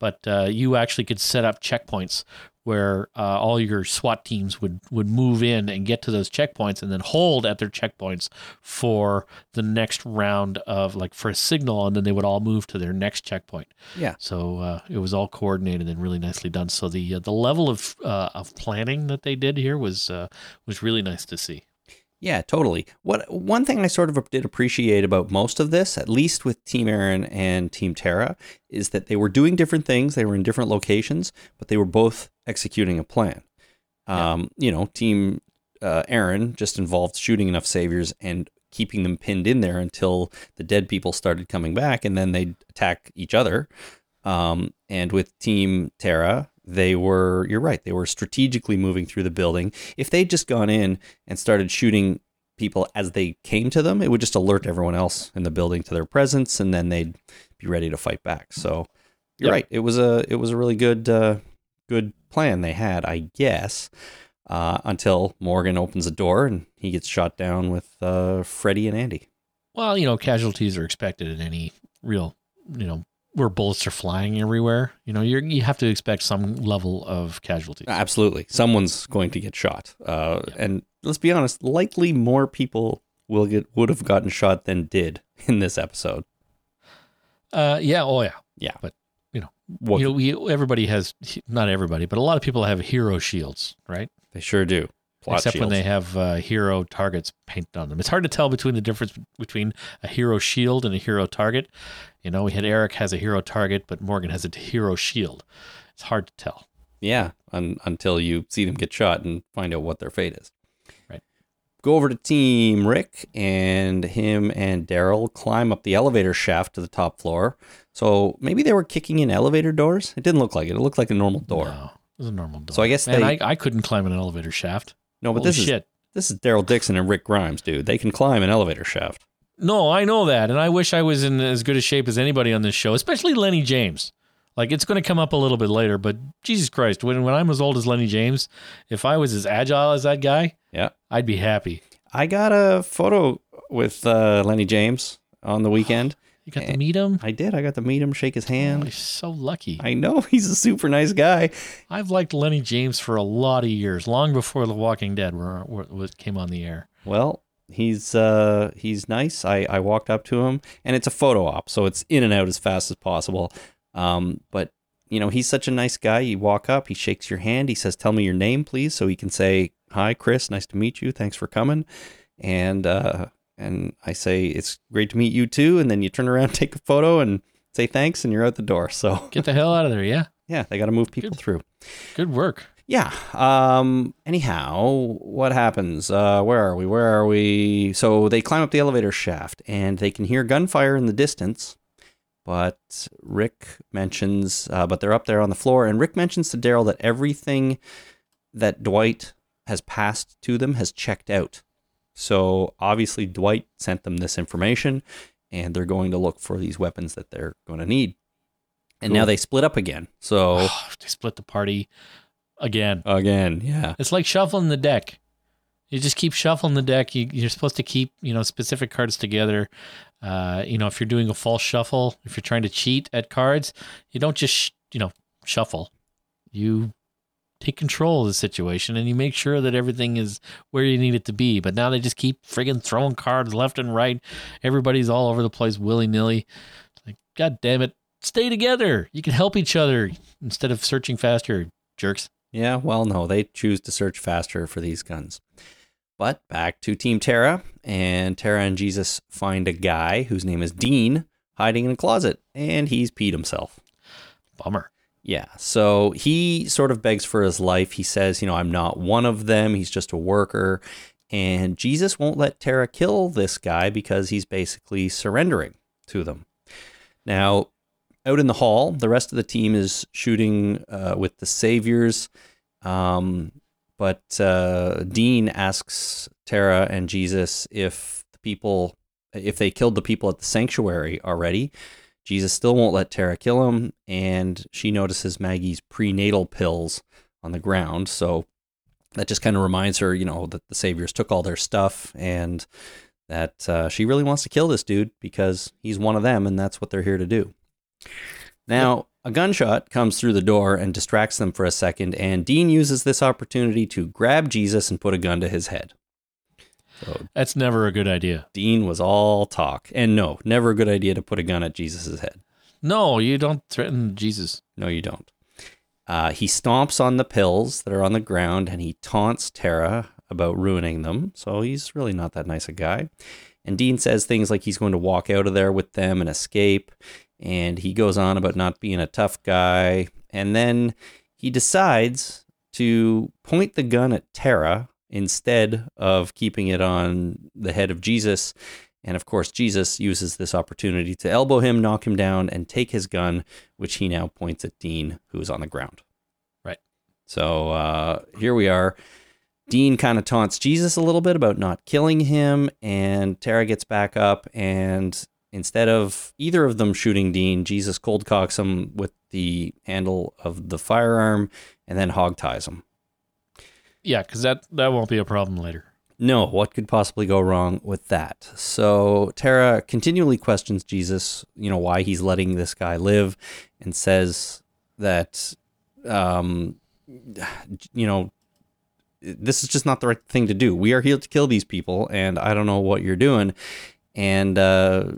but, uh, you actually could set up checkpoints where uh, all your SWAT teams would, would move in and get to those checkpoints and then hold at their checkpoints for the next round of, like, for a signal, and then they would all move to their next checkpoint. Yeah. So uh, it was all coordinated and really nicely done. So the uh, the level of uh, of planning that they did here was uh, was really nice to see. Yeah, totally. What one thing I sort of did appreciate about most of this, at least with Team Aaron and Team Terra, is that they were doing different things. They were in different locations, but they were both executing a plan. Yeah. Um, you know, Team uh, Aaron just involved shooting enough saviors and keeping them pinned in there until the dead people started coming back, and then they'd attack each other. Um, and with Team Terra, they were, you're right, they were strategically moving through the building. If they'd just gone in and started shooting people as they came to them, it would just alert everyone else in the building to their presence, and then they'd be ready to fight back. So you're yep. right. It was a, it was a really good, uh, good plan they had, I guess, uh, until Morgan opens the door and he gets shot down with uh, Freddie and Andy. Well, you know, casualties are expected in any real, you know, where bullets are flying everywhere, you know, you you have to expect some level of casualties. Absolutely. Someone's going to get shot. Uh, yeah. And let's be honest, likely more people will get would have gotten shot than did in this episode. Uh, yeah. Oh, yeah. Yeah. But, you know, what? you know we, everybody has, not everybody, but a lot of people have hero shields, right? They sure do. Plot Except shields. When they have uh, hero targets painted on them. It's hard to tell between the difference between a hero shield and a hero target. You know, we had Eric has a hero target, but Morgan has a hero shield. It's hard to tell. Yeah, un- until you see them get shot and find out what their fate is. Right. Go over to Team Rick, and him and Daryl climb up the elevator shaft to the top floor. So maybe they were kicking in elevator doors? It didn't look like it. It looked like a normal door. No, it was a normal door. So I guess Man, they... I, I couldn't climb an elevator shaft. No, but Holy this shit. is this is Daryl Dixon and Rick Grimes, dude. They can climb an elevator shaft. No, I know that, and I wish I was in as good a shape as anybody on this show, especially Lennie James. Like, it's going to come up a little bit later, but Jesus Christ, when when I'm as old as Lennie James, if I was as agile as that guy, yeah, I'd be happy. I got a photo with uh, Lennie James on the weekend. You got to meet him? I did. I got to meet him, shake his hand. Oh, he's so lucky. I know. He's a super nice guy. I've liked Lennie James for a lot of years, long before The Walking Dead were, were, were, came on the air. Well, he's uh, he's nice. I, I walked up to him, and it's a photo op, so it's in and out as fast as possible. Um, but, you know, he's such a nice guy. You walk up, he shakes your hand. He says, tell me your name, please, so he can say, hi, Chris, nice to meet you. Thanks for coming. And, uh, and I say, it's great to meet you too. And then you turn around, take a photo and say thanks, and you're out the door. So get the hell out of there. Yeah. Yeah. They got to move people Good. through. Good work. Yeah. Um, anyhow, what happens? Uh, where are we? Where are we? So they climb up the elevator shaft and they can hear gunfire in the distance. But Rick mentions, uh, but they're up there on the floor. And Rick mentions to Daryl that everything that Dwight has passed to them has checked out. So obviously Dwight sent them this information and they're going to look for these weapons that they're going to need. And Ooh. now they split up again. So oh, they split the party again. Again. Yeah. It's like shuffling the deck. You just keep shuffling the deck. You, you're supposed to keep, you know, specific cards together. Uh, you know, if you're doing a false shuffle, if you're trying to cheat at cards, you don't just, sh- you know, shuffle. You take control of the situation and you make sure that everything is where you need it to be. But now they just keep friggin' throwing cards left and right. Everybody's all over the place willy-nilly. It's like, God damn it. Stay together. You can help each other instead of searching faster, jerks. Yeah, well, no, they choose to search faster for these guns. But back to Team Tara, and Tara and Jesus find a guy whose name is Dean hiding in a closet, and he's peed himself. Bummer. Yeah, so he sort of begs for his life. He says, you know, I'm not one of them. He's just a worker. And Jesus won't let Tara kill this guy because he's basically surrendering to them. Now, out in the hall, the rest of the team is shooting uh, with the Saviors. Um, but uh, Dean asks Tara and Jesus if the people, if they killed the people at the sanctuary already. Jesus still won't let Tara kill him, and she notices Maggie's prenatal pills on the ground. So that just kind of reminds her, you know, that the Saviors took all their stuff and that uh, she really wants to kill this dude because he's one of them, and that's what they're here to do. Now, a gunshot comes through the door and distracts them for a second, and Dean uses this opportunity to grab Jesus and put a gun to his head. So that's never a good idea. Dean was all talk. And no, never a good idea to put a gun at Jesus' head. No, you don't threaten Jesus. No, you don't. Uh, he stomps on the pills that are on the ground, and he taunts Tara about ruining them. So he's really not that nice a guy. And Dean says things like he's going to walk out of there with them and escape. And he goes on about not being a tough guy. And then he decides to point the gun at Tara instead of keeping it on the head of Jesus. And of course, Jesus uses this opportunity to elbow him, knock him down, and take his gun, which he now points at Dean, who is on the ground. Right. So uh, here we are. Dean kind of taunts Jesus a little bit about not killing him. And Tara gets back up. And instead of either of them shooting Dean, Jesus cold cocks him with the handle of the firearm and then hog ties him. Yeah, because that, that won't be a problem later. No, what could possibly go wrong with that? So Tara continually questions Jesus, you know, why he's letting this guy live, and says that, um, you know, this is just not the right thing to do. We are here to kill these people, and I don't know what you're doing. And uh,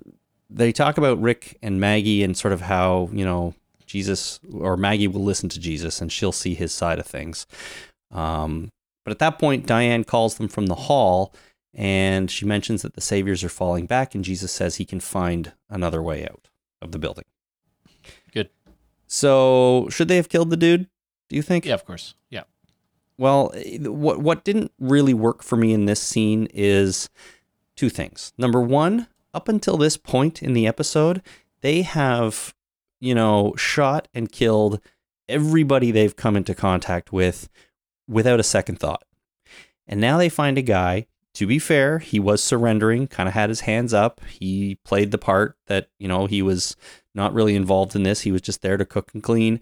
they talk about Rick and Maggie and sort of how, you know, Jesus or Maggie will listen to Jesus and she'll see his side of things. Um, But at that point, Diane calls them from the hall, and she mentions that the Saviors are falling back, and Jesus says he can find another way out of the building. Good. So should they have killed the dude, do you think? Yeah, of course. Yeah. Well, what what didn't really work for me in this scene is two things. Number one, up until this point in the episode, they have, you know, shot and killed everybody they've come into contact with without a second thought. And now they find a guy, to be fair, he was surrendering, kind of had his hands up. He played the part that, you know, he was not really involved in this. He was just there to cook and clean.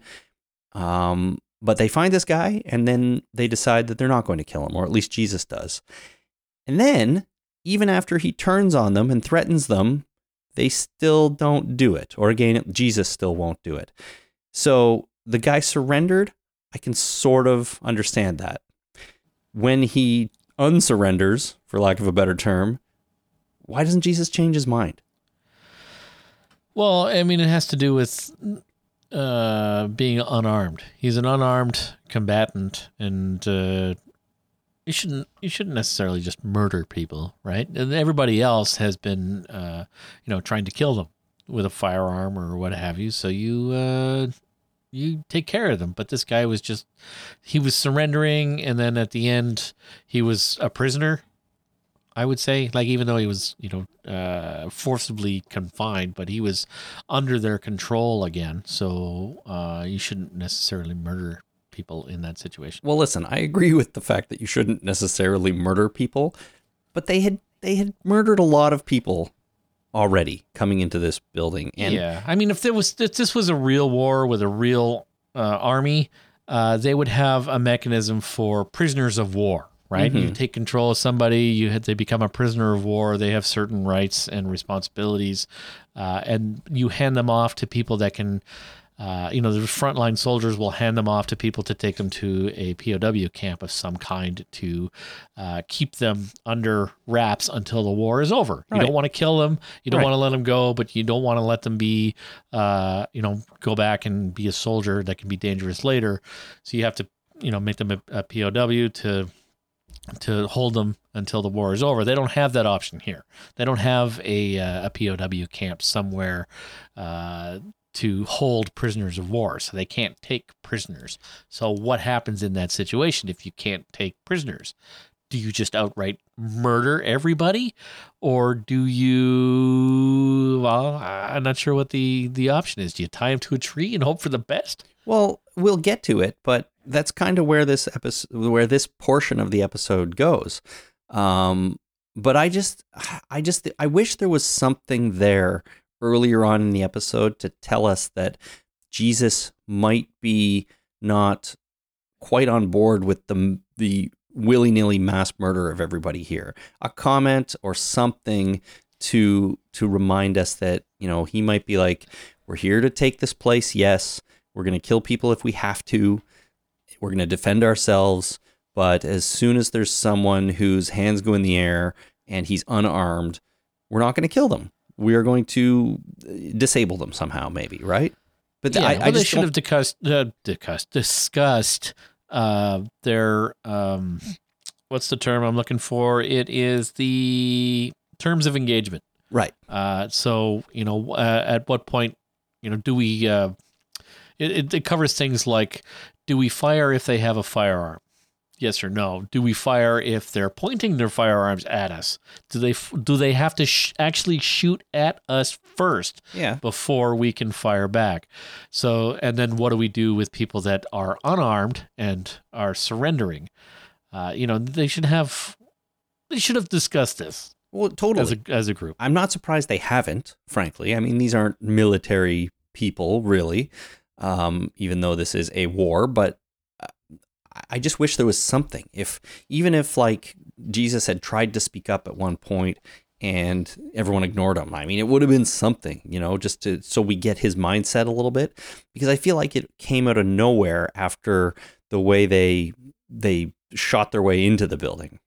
Um, but they find this guy, and then they decide that they're not going to kill him, or at least Jesus does. And then, even after he turns on them and threatens them, they still don't do it. Or again, Jesus still won't do it. So the guy surrendered. I can sort of understand that. When he unsurrenders, for lack of a better term, why doesn't Jesus change his mind? Well, I mean, it has to do with uh, being unarmed. He's an unarmed combatant, and uh, you shouldn't you shouldn't necessarily just murder people, right? And everybody else has been, uh, you know, trying to kill them with a firearm or what have you. So you uh, you take care of them. But this guy was just, he was surrendering, and then at the end, he was a prisoner, I would say. Like, even though he was, you know, uh, forcibly confined, but he was under their control again. So uh, you shouldn't necessarily murder people in that situation. Well, listen, I agree with the fact that you shouldn't necessarily murder people, but they had they had murdered a lot of people already coming into this building. And yeah, I mean, if there was if this was a real war with a real uh, army, uh, they would have a mechanism for prisoners of war, right? Mm-hmm. You take control of somebody, you had they become a prisoner of war. They have certain rights and responsibilities, uh, and you hand them off to people that can. Uh, you know, the frontline soldiers will hand them off to people to take them to a P O W camp of some kind to uh, keep them under wraps until the war is over. Right. You don't want to kill them. You don't right. want to let them go, but you don't want to let them be, uh, you know, go back and be a soldier that can be dangerous later. So you have to, you know, make them a, a P O W to to hold them until the war is over. They don't have that option here. They don't have a, uh, a P O W camp somewhere uh to hold prisoners of war, so they can't take prisoners. So what happens in that situation if you can't take prisoners? Do you just outright murder everybody, or do you, well, I'm not sure what the, the option is. Do you tie them to a tree and hope for the best? Well, we'll get to it, but that's kind of where this episode, where this portion of the episode goes. Um, but I just, I just, I wish there was something there earlier on in the episode to tell us that Jesus might be not quite on board with the the willy-nilly mass murder of everybody here. A comment or something to to remind us that, you know, he might be like, we're here to take this place, yes, we're going to kill people if we have to, we're going to defend ourselves, but as soon as there's someone whose hands go in the air and he's unarmed, we're not going to kill them. We are going to disable them somehow, maybe, right? But yeah, I, well, I just they should have discussed, uh, discussed, discussed uh, their, um, what's the term I'm looking for? It is the terms of engagement. Right. Uh, so, you know, uh, at what point, you know, do we, uh, it, it covers things like, do we fire if they have a firearm? Yes or no? Do we fire if they're pointing their firearms at us? Do they do they have to sh- actually shoot at us first yeah. before we can fire back? So, and then what do we do with people that are unarmed and are surrendering? Uh, you know, they should have they should have discussed this. Well, totally as a, as a group. I'm not surprised they haven't. Frankly, I mean, these aren't military people, really. Um, even though this is a war, but. I just wish there was something. If even if like Jesus had tried to speak up at one point and everyone ignored him, I mean, it would have been something, you know, just to, so we get his mindset a little bit, because I feel like it came out of nowhere after the way they, they shot their way into the building.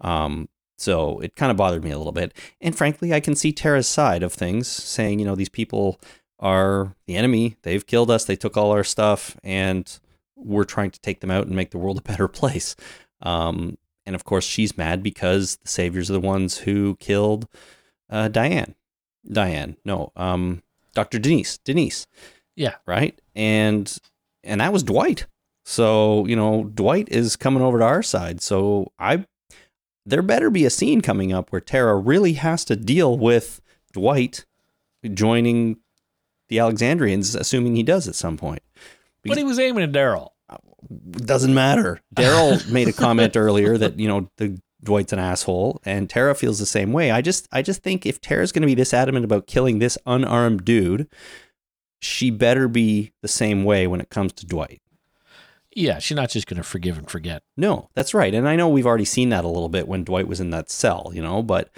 Um, so it kind of bothered me a little bit. And frankly, I can see Tara's side of things saying, you know, these people are the enemy. They've killed us. They took all our stuff, and we're trying to take them out and make the world a better place. Um, and of course, she's mad because the saviors are the ones who killed uh, Diane. Diane, no, um, Doctor Denise. Denise. Yeah. Right? And and that was Dwight. So, you know, Dwight is coming over to our side. So I, there better be a scene coming up where Tara really has to deal with Dwight joining the Alexandrians, assuming he does at some point. Because but he was aiming at Daryl. Doesn't matter. Daryl made a comment earlier that, you know, the Dwight's an asshole, and Tara feels the same way. I just I just think if Tara's going to be this adamant about killing this unarmed dude, she better be the same way when it comes to Dwight. Yeah, she's not just going to forgive and forget. No, that's right. And I know we've already seen that a little bit when Dwight was in that cell, you know, but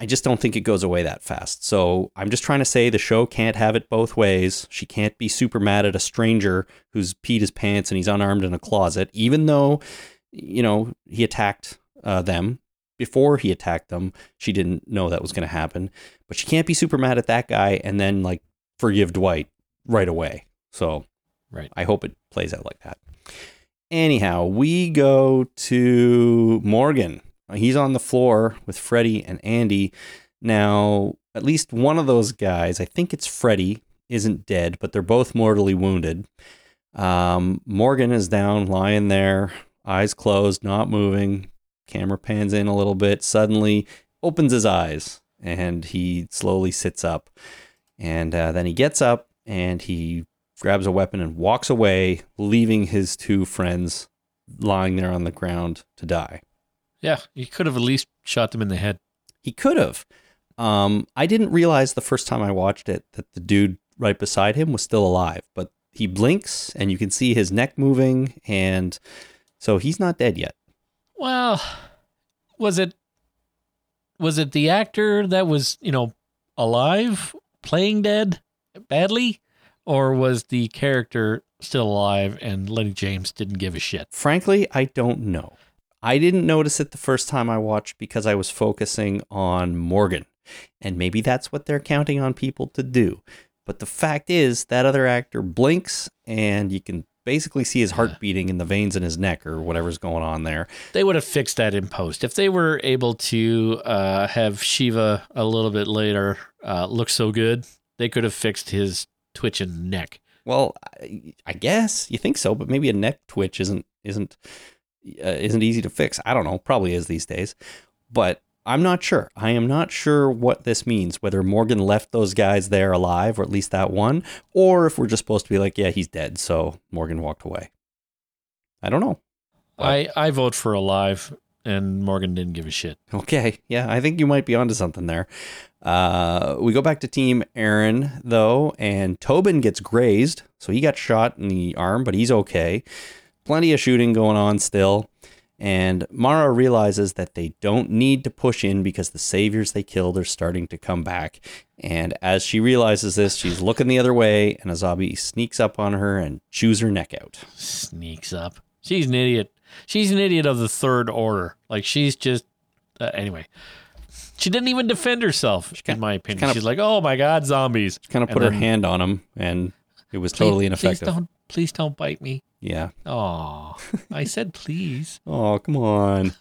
I just don't think it goes away that fast. So I'm just trying to say the show can't have it both ways. She can't be super mad at a stranger who's peed his pants and he's unarmed in a closet, even though, you know, he attacked uh, them before he attacked them. She didn't know that was going to happen, but she can't be super mad at that guy and then like forgive Dwight right away. So right. I hope it plays out like that. Anyhow, we go to Morgan. He's on the floor with Freddie and Andy. Now, at least one of those guys, I think it's Freddie, isn't dead, but they're both mortally wounded. Um, Morgan is down, lying there, eyes closed, not moving. Camera pans in a little bit, suddenly opens his eyes, and he slowly sits up. And uh, then he gets up, and he grabs a weapon and walks away, leaving his two friends lying there on the ground to die. Yeah, he could have at least shot them in the head. He could have. Um, I didn't realize the first time I watched it that the dude right beside him was still alive, but he blinks, and you can see his neck moving, and so he's not dead yet. Well, was it was it the actor that was, you know, alive, playing dead badly? Or was the character still alive and Lennie James didn't give a shit? Frankly, I don't know. I didn't notice it the first time I watched because I was focusing on Morgan. And maybe that's what they're counting on people to do. But the fact is that other actor blinks and you can basically see his heart beating in the veins in his neck or whatever's going on there. They would have fixed that in post. If they were able to uh, have Shiva a little bit later uh, look so good, they could have fixed his twitching neck. Well, I, I guess you think so, but maybe a neck twitch isn't isn't uh, isn't easy to fix. I don't know. Probably is these days, but I'm not sure. I am not sure what this means. Whether Morgan left those guys there alive, or at least that one, or if we're just supposed to be like, yeah, he's dead, so Morgan walked away. I don't know. But I I vote for alive, and Morgan didn't give a shit. Okay, yeah, I think you might be onto something there. Uh, we go back to Team Aaron, though, and Tobin gets grazed. So he got shot in the arm, but he's okay. Plenty of shooting going on still. And Mara realizes that they don't need to push in because the saviors they killed are starting to come back. And as she realizes this, she's looking the other way, and a zombie sneaks up on her and chews her neck out. Sneaks up. She's an idiot. She's an idiot of the third order. Like, she's just... Uh, anyway... She didn't even defend herself, she kinda, in my opinion. She kinda, She's like, oh, my God, zombies. She kind of put then, her hand on him, and it was please, totally ineffective. Please don't, please don't bite me. Yeah. Oh, I said please. Oh, come on.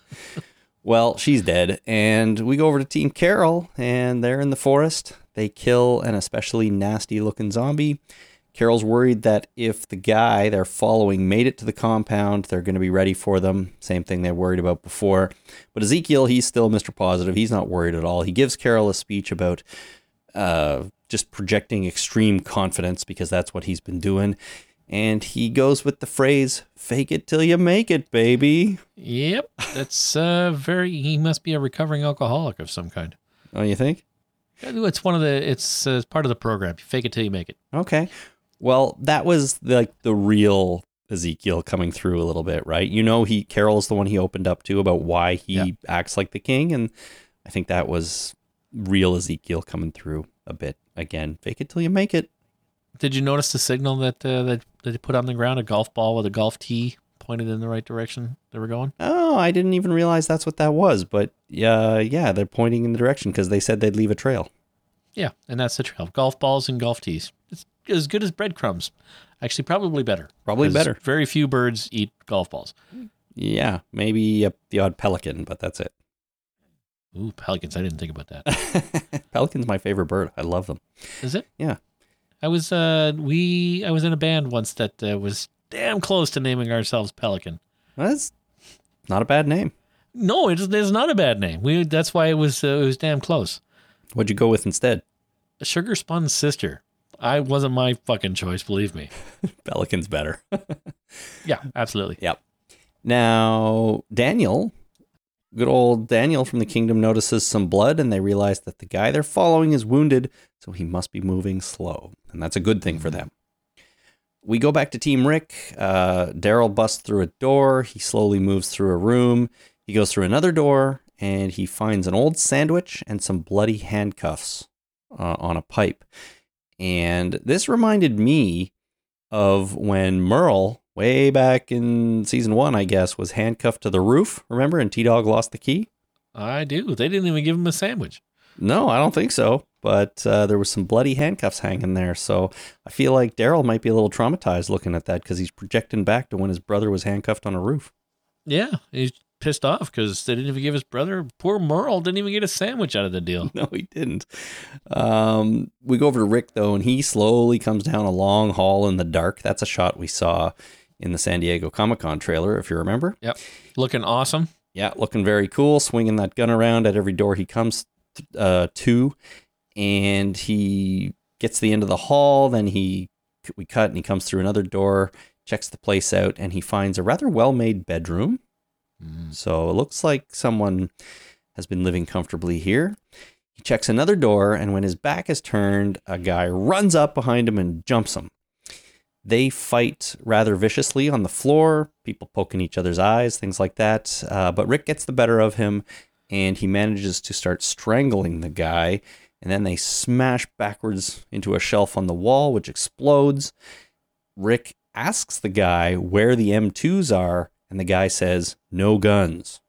Well, she's dead, and we go over to Team Carol, and they're in the forest. They kill an especially nasty-looking zombie. Carol's worried that if the guy they're following made it to the compound, they're going to be ready for them. Same thing they worried about before. But Ezekiel, he's still Mister Positive. He's not worried at all. He gives Carol a speech about uh, just projecting extreme confidence because that's what he's been doing. And he goes with the phrase, fake it till you make it, baby. Yep. That's uh, very, he must be a recovering alcoholic of some kind. Oh, you think? It's one of the, it's uh, part of the program. You fake it till you make it. Okay. Well, that was like the real Ezekiel coming through a little bit, right? You know, he Carol's the one he opened up to about why he yeah. acts like the king, and I think that was real Ezekiel coming through a bit. Again, fake it till you make it. Did you notice the signal that uh, that they put on the ground? A golf ball with a golf tee pointed in the right direction they were going? Oh, I didn't even realize that's what that was, but uh, yeah, they're pointing in the direction because they said they'd leave a trail. Yeah, and that's the trail. Golf balls and golf tees. It's as good as breadcrumbs. Actually, probably better. Probably better. Very few birds eat golf balls. Yeah, maybe a, the odd pelican, but that's it. Ooh, pelicans. I didn't think about that. Pelican's my favorite bird. I love them. Is it? Yeah. I was uh, we I was in a band once that uh, was damn close to naming ourselves Pelican. Well, that's not a bad name. No, it is, it is not a bad name. We That's why it was uh, it was damn close. What'd you go with instead? Sugar Spun Sister. I wasn't my fucking choice, believe me. Pelican's better. Yeah, absolutely. Yep. Now, Daniel, good old Daniel from the kingdom, notices some blood, and they realize that the guy they're following is wounded, so he must be moving slow, and that's a good thing for them. We go back to Team Rick. Uh, Daryl busts through a door. He slowly moves through a room. He goes through another door, and he finds an old sandwich and some bloody handcuffs uh, on a pipe. And this reminded me of when Merle, way back in season one, I guess, was handcuffed to the roof, remember? And T-Dog lost the key? I do. They didn't even give him a sandwich. No, I don't think so. But uh, there was some bloody handcuffs hanging there. So I feel like Daryl might be a little traumatized looking at that because he's projecting back to when his brother was handcuffed on a roof. Yeah, he's pissed off because they didn't even give his brother, poor Merle, didn't even get a sandwich out of the deal. No, he didn't. Um, we go over to Rick, though, and he slowly comes down a long hall in the dark. That's a shot we saw in the San Diego Comic-Con trailer, if you remember. Yep, looking awesome. Yeah, looking very cool, swinging that gun around at every door he comes uh, to. And he gets to the end of the hall, then he we cut and he comes through another door, checks the place out, and he finds a rather well-made bedroom. Mm. So it looks like someone has been living comfortably here. He checks another door, and when his back is turned, a guy runs up behind him and jumps him. They fight rather viciously on the floor, people poking each other's eyes, things like that. Uh, but Rick gets the better of him, and he manages to start strangling the guy. And then they smash backwards into a shelf on the wall, which explodes. Rick asks the guy where the M twos are, and the guy says, no guns.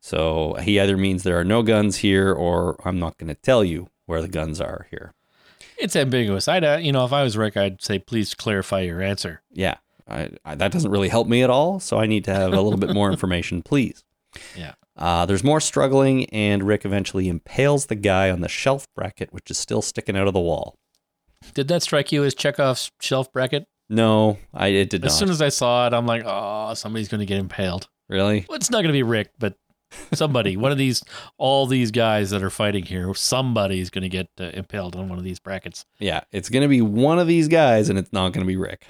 So he either means there are no guns here, or I'm not going to tell you where the guns are here. It's ambiguous. I'd, uh, you know, if I was Rick, I'd say, please clarify your answer. Yeah, I, I, that doesn't really help me at all. So I need to have a little bit more information, please. Yeah. Uh, there's more struggling, and Rick eventually impales the guy on the shelf bracket, which is still sticking out of the wall. Did that strike you as Chekhov's shelf bracket? No, I it did not. As soon as I saw it, I'm like, oh, somebody's going to get impaled. Really? Well, it's not going to be Rick, but somebody, one of these, all these guys that are fighting here, somebody's going to get uh, impaled on one of these brackets. Yeah, it's going to be one of these guys, and it's not going to be Rick.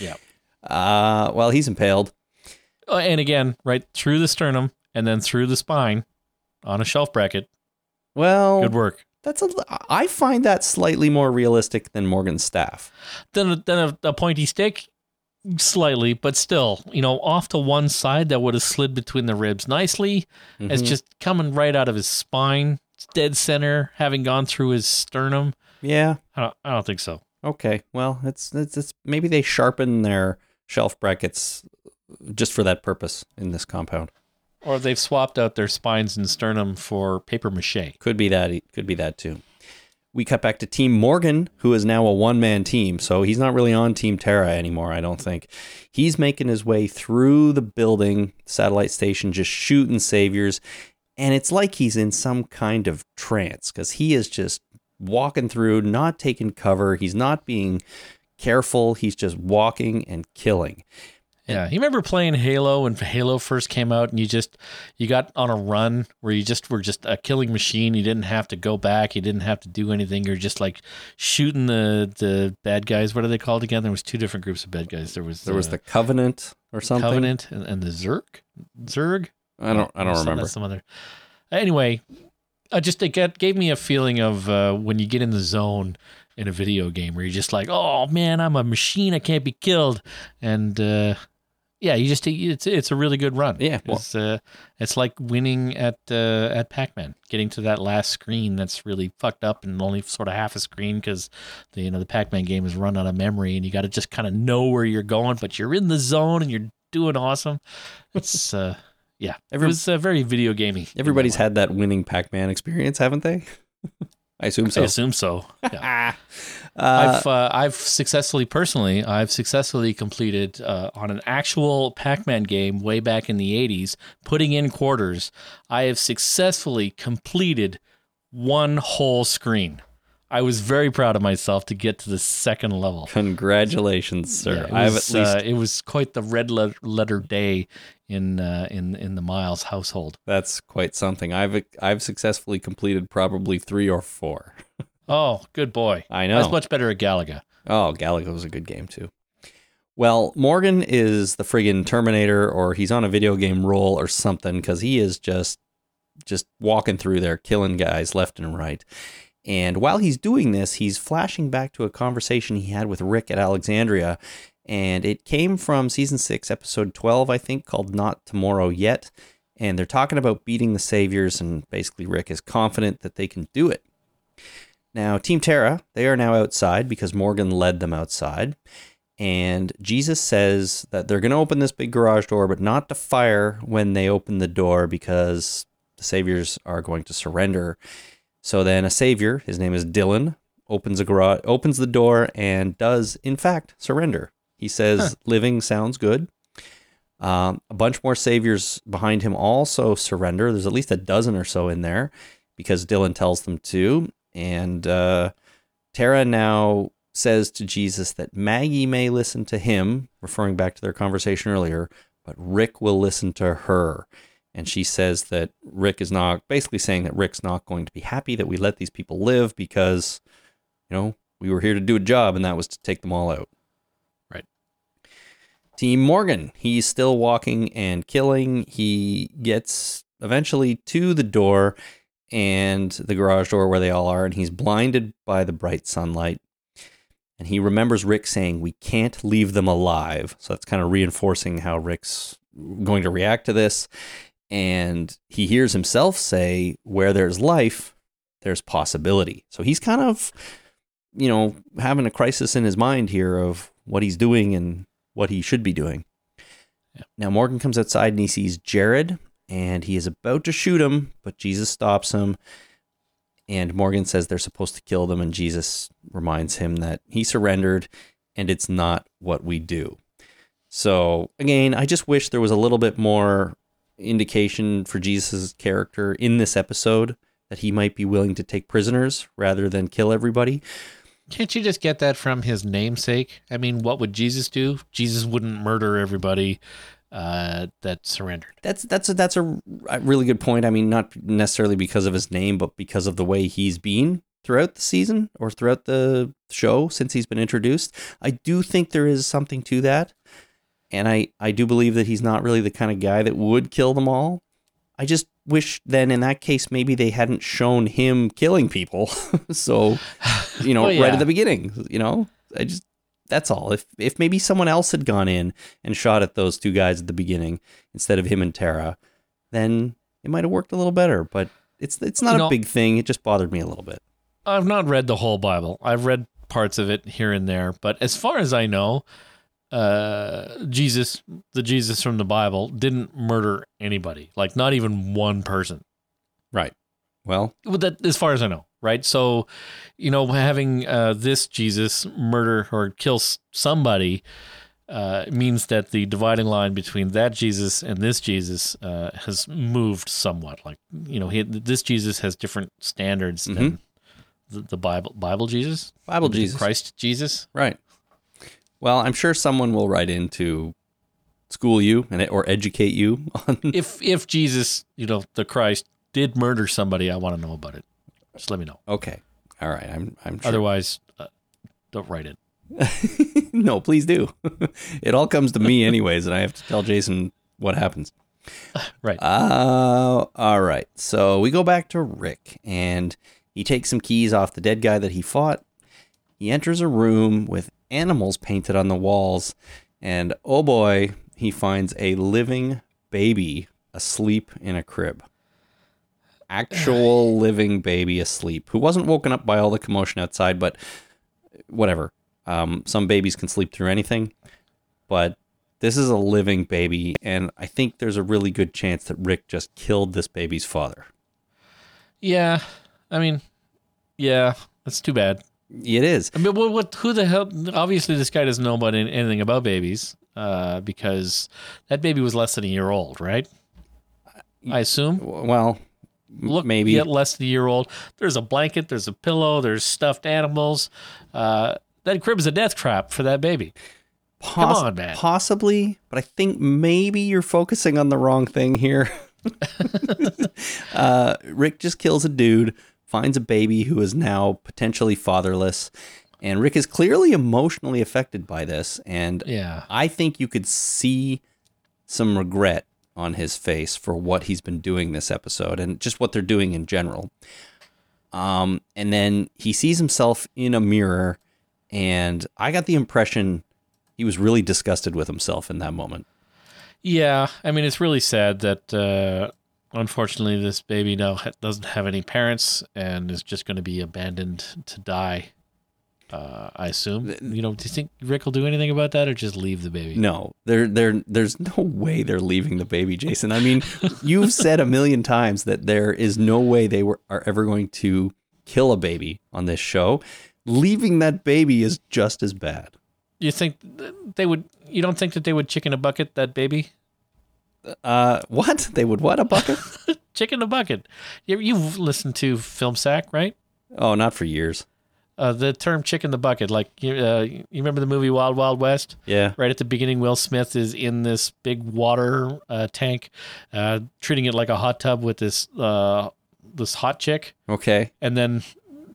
Yeah. Uh, well, he's impaled. Uh, and again, right through the sternum. And then through the spine on a shelf bracket. Well, good work. That's a, I find that slightly more realistic than Morgan's staff. Then, then a, a pointy stick, slightly, but still, you know, off to one side that would have slid between the ribs nicely. Mm-hmm. It's just coming right out of his spine, dead center, having gone through his sternum. Yeah. I don't, I don't think so. Okay. Well, it's, it's, it's maybe they sharpen their shelf brackets just for that purpose in this compound. Or they've swapped out their spines and sternum for paper mache. Could be that. Could be that too. We cut back to Team Morgan, who is now a one-man team, so he's not really on Team Terra anymore, I don't think. He's making his way through the building, satellite station, just shooting saviors, and it's like he's in some kind of trance, because he is just walking through, not taking cover. He's not being careful. He's just walking and killing. Yeah, you remember playing Halo when Halo first came out and you just, you got on a run where you just were just a killing machine. You didn't have to go back. You didn't have to do anything. You're just like shooting the, the bad guys. What are they called again? There was two different groups of bad guys. There was, there the, was the Covenant or something. Covenant and, and the Zerg? Zerg? I don't, I don't some, remember. Some other. Anyway, I just, it got, gave me a feeling of uh, when you get in the zone in a video game where you're just like, oh man, I'm a machine. I can't be killed. And, uh, yeah, you just it's it's a really good run. Yeah, well, it's uh, it's like winning at uh, at Pac-Man, getting to that last screen that's really fucked up and only sort of half a screen because the you know the Pac-Man game is run out of memory and you got to just kind of know where you're going, but you're in the zone and you're doing awesome. It's uh, yeah, Every, it was uh, very video gamey. Everybody's had that winning Pac-Man experience, haven't they? I assume so. I assume so. Yeah. uh, I've uh, I've successfully, personally, I've successfully completed uh, on an actual Pac-Man game way back in the eighties, putting in quarters. I have successfully completed one whole screen. I was very proud of myself to get to the second level. Congratulations, sir! Yeah, it was, I've at least... uh, it was quite the red letter day in uh, in in the Miles household. That's quite something. I've I've successfully completed probably three or four. Oh, good boy! I know. I was much better at Galaga. Oh, Galaga was a good game too. Well, Morgan is the friggin' Terminator, or he's on a video game roll or something, because he is just just walking through there, killing guys left and right. And while he's doing this, he's flashing back to a conversation he had with Rick at Alexandria. And it came from season six, episode twelve, I think, called Not Tomorrow Yet. And they're talking about beating the Saviors. And basically, Rick is confident that they can do it. Now, Team Terra, they are now outside because Morgan led them outside. And Jesus says that they're going to open this big garage door, but not to fire when they open the door because... the saviors are going to surrender. So then a savior, his name is Dylan, opens a garage, opens the door and does, in fact, surrender. He says, huh. living sounds good. Um, a bunch more saviors behind him also surrender. There's at least a dozen or so in there because Dylan tells them to. And uh, Tara now says to Jesus that Maggie may listen to him, referring back to their conversation earlier, but Rick will listen to her. And she says that Rick is not, basically saying that Rick's not going to be happy that we let these people live because, you know, we were here to do a job and that was to take them all out. Right. Team Morgan, he's still walking and killing. He gets eventually to the door and the garage door where they all are, and he's blinded by the bright sunlight. And he remembers Rick saying, we can't leave them alive. So that's kind of reinforcing how Rick's going to react to this. And he hears himself say, where there's life, there's possibility. So he's kind of, you know, having a crisis in his mind here of what he's doing and what he should be doing. Yeah. Now Morgan comes outside and he sees Jared and he is about to shoot him, but Jesus stops him. And Morgan says they're supposed to kill them, and Jesus reminds him that he surrendered, and it's not what we do. So, again, I just wish there was a little bit more indication for Jesus' character in this episode that he might be willing to take prisoners rather than kill everybody. Can't you just get that from his namesake? I mean, what would Jesus do? Jesus wouldn't murder everybody. Uh, that surrendered. That's that's a, that's a really good point. I mean, not necessarily because of his name, but because of the way he's been throughout the season or throughout the show since he's been introduced. I do think there is something to that. And I, I do believe that he's not really the kind of guy that would kill them all. I just wish then in that case, maybe they hadn't shown him killing people. So, you know, well, yeah. right at the beginning, you know, I just, That's all. If if maybe someone else had gone in and shot at those two guys at the beginning instead of him and Tara, then it might have worked a little better. But it's it's not you know, a big thing. It just bothered me a little bit. I've not read the whole Bible. I've read parts of it here and there. But as far as I know, uh, Jesus, the Jesus from the Bible, didn't murder anybody. Like, not even one person. Right. Well, that, as far as I know. Right. So, you know, having uh, this Jesus murder or kill somebody uh, means that the dividing line between that Jesus and this Jesus uh, has moved somewhat. Like, you know, he, this Jesus has different standards mm-hmm. than the, the Bible Bible Jesus, Bible Jesus, Christ Jesus. Right. Well, I'm sure someone will write in to school you and or educate you on if if Jesus, you know, the Christ did murder somebody. I want to know about it. Just let me know. Okay. All right. I'm I'm sure. Otherwise, uh, don't write it. No, please do. It all comes to me anyways, and I have to tell Jason what happens. Right. Uh, all right. So we go back to Rick, and he takes some keys off the dead guy that he fought. He enters a room with animals painted on the walls, and oh boy, he finds a living baby asleep in a crib. Actual living baby asleep who wasn't woken up by all the commotion outside, but whatever. Um, some babies can sleep through anything, but this is a living baby. And I think there's a really good chance that Rick just killed this baby's father. Yeah. I mean, yeah, that's too bad. It is. I mean, what, what, who the hell? Obviously this guy doesn't know about anything about babies, uh, because that baby was less than a year old, right? I assume. Well, Look, maybe yet less than a year old. There's a blanket, there's a pillow, there's stuffed animals. Uh, that crib is a death trap for that baby. Poss- Come on, man. Possibly, but I think maybe you're focusing on the wrong thing here. uh, Rick just kills a dude, finds a baby who is now potentially fatherless, and Rick is clearly emotionally affected by this. And yeah. I think you could see some regret on his face for what he's been doing this episode and just what they're doing in general. Um, and then he sees himself in a mirror, and I got the impression he was really disgusted with himself in that moment. Yeah. I mean, it's really sad that, uh, unfortunately this baby now ha- doesn't have any parents and is just going to be abandoned to die. Uh, I assume. You know, do you think Rick will do anything about that, or just leave the baby? No, there, there, there's no way they're leaving the baby, Jason. I mean, you've said a million times that there is no way they were are ever going to kill a baby on this show. Leaving that baby is just as bad. You think they would? You don't think that they would chicken a bucket that baby? Uh, what they would what a bucket? Chicken a bucket. You, you've listened to Film Sack, right? Oh, not for years. Uh, the term "chicken the bucket," like uh, you remember the movie Wild Wild West? Yeah. Right at the beginning, Will Smith is in this big water uh, tank, uh, treating it like a hot tub with this uh, this hot chick. Okay. And then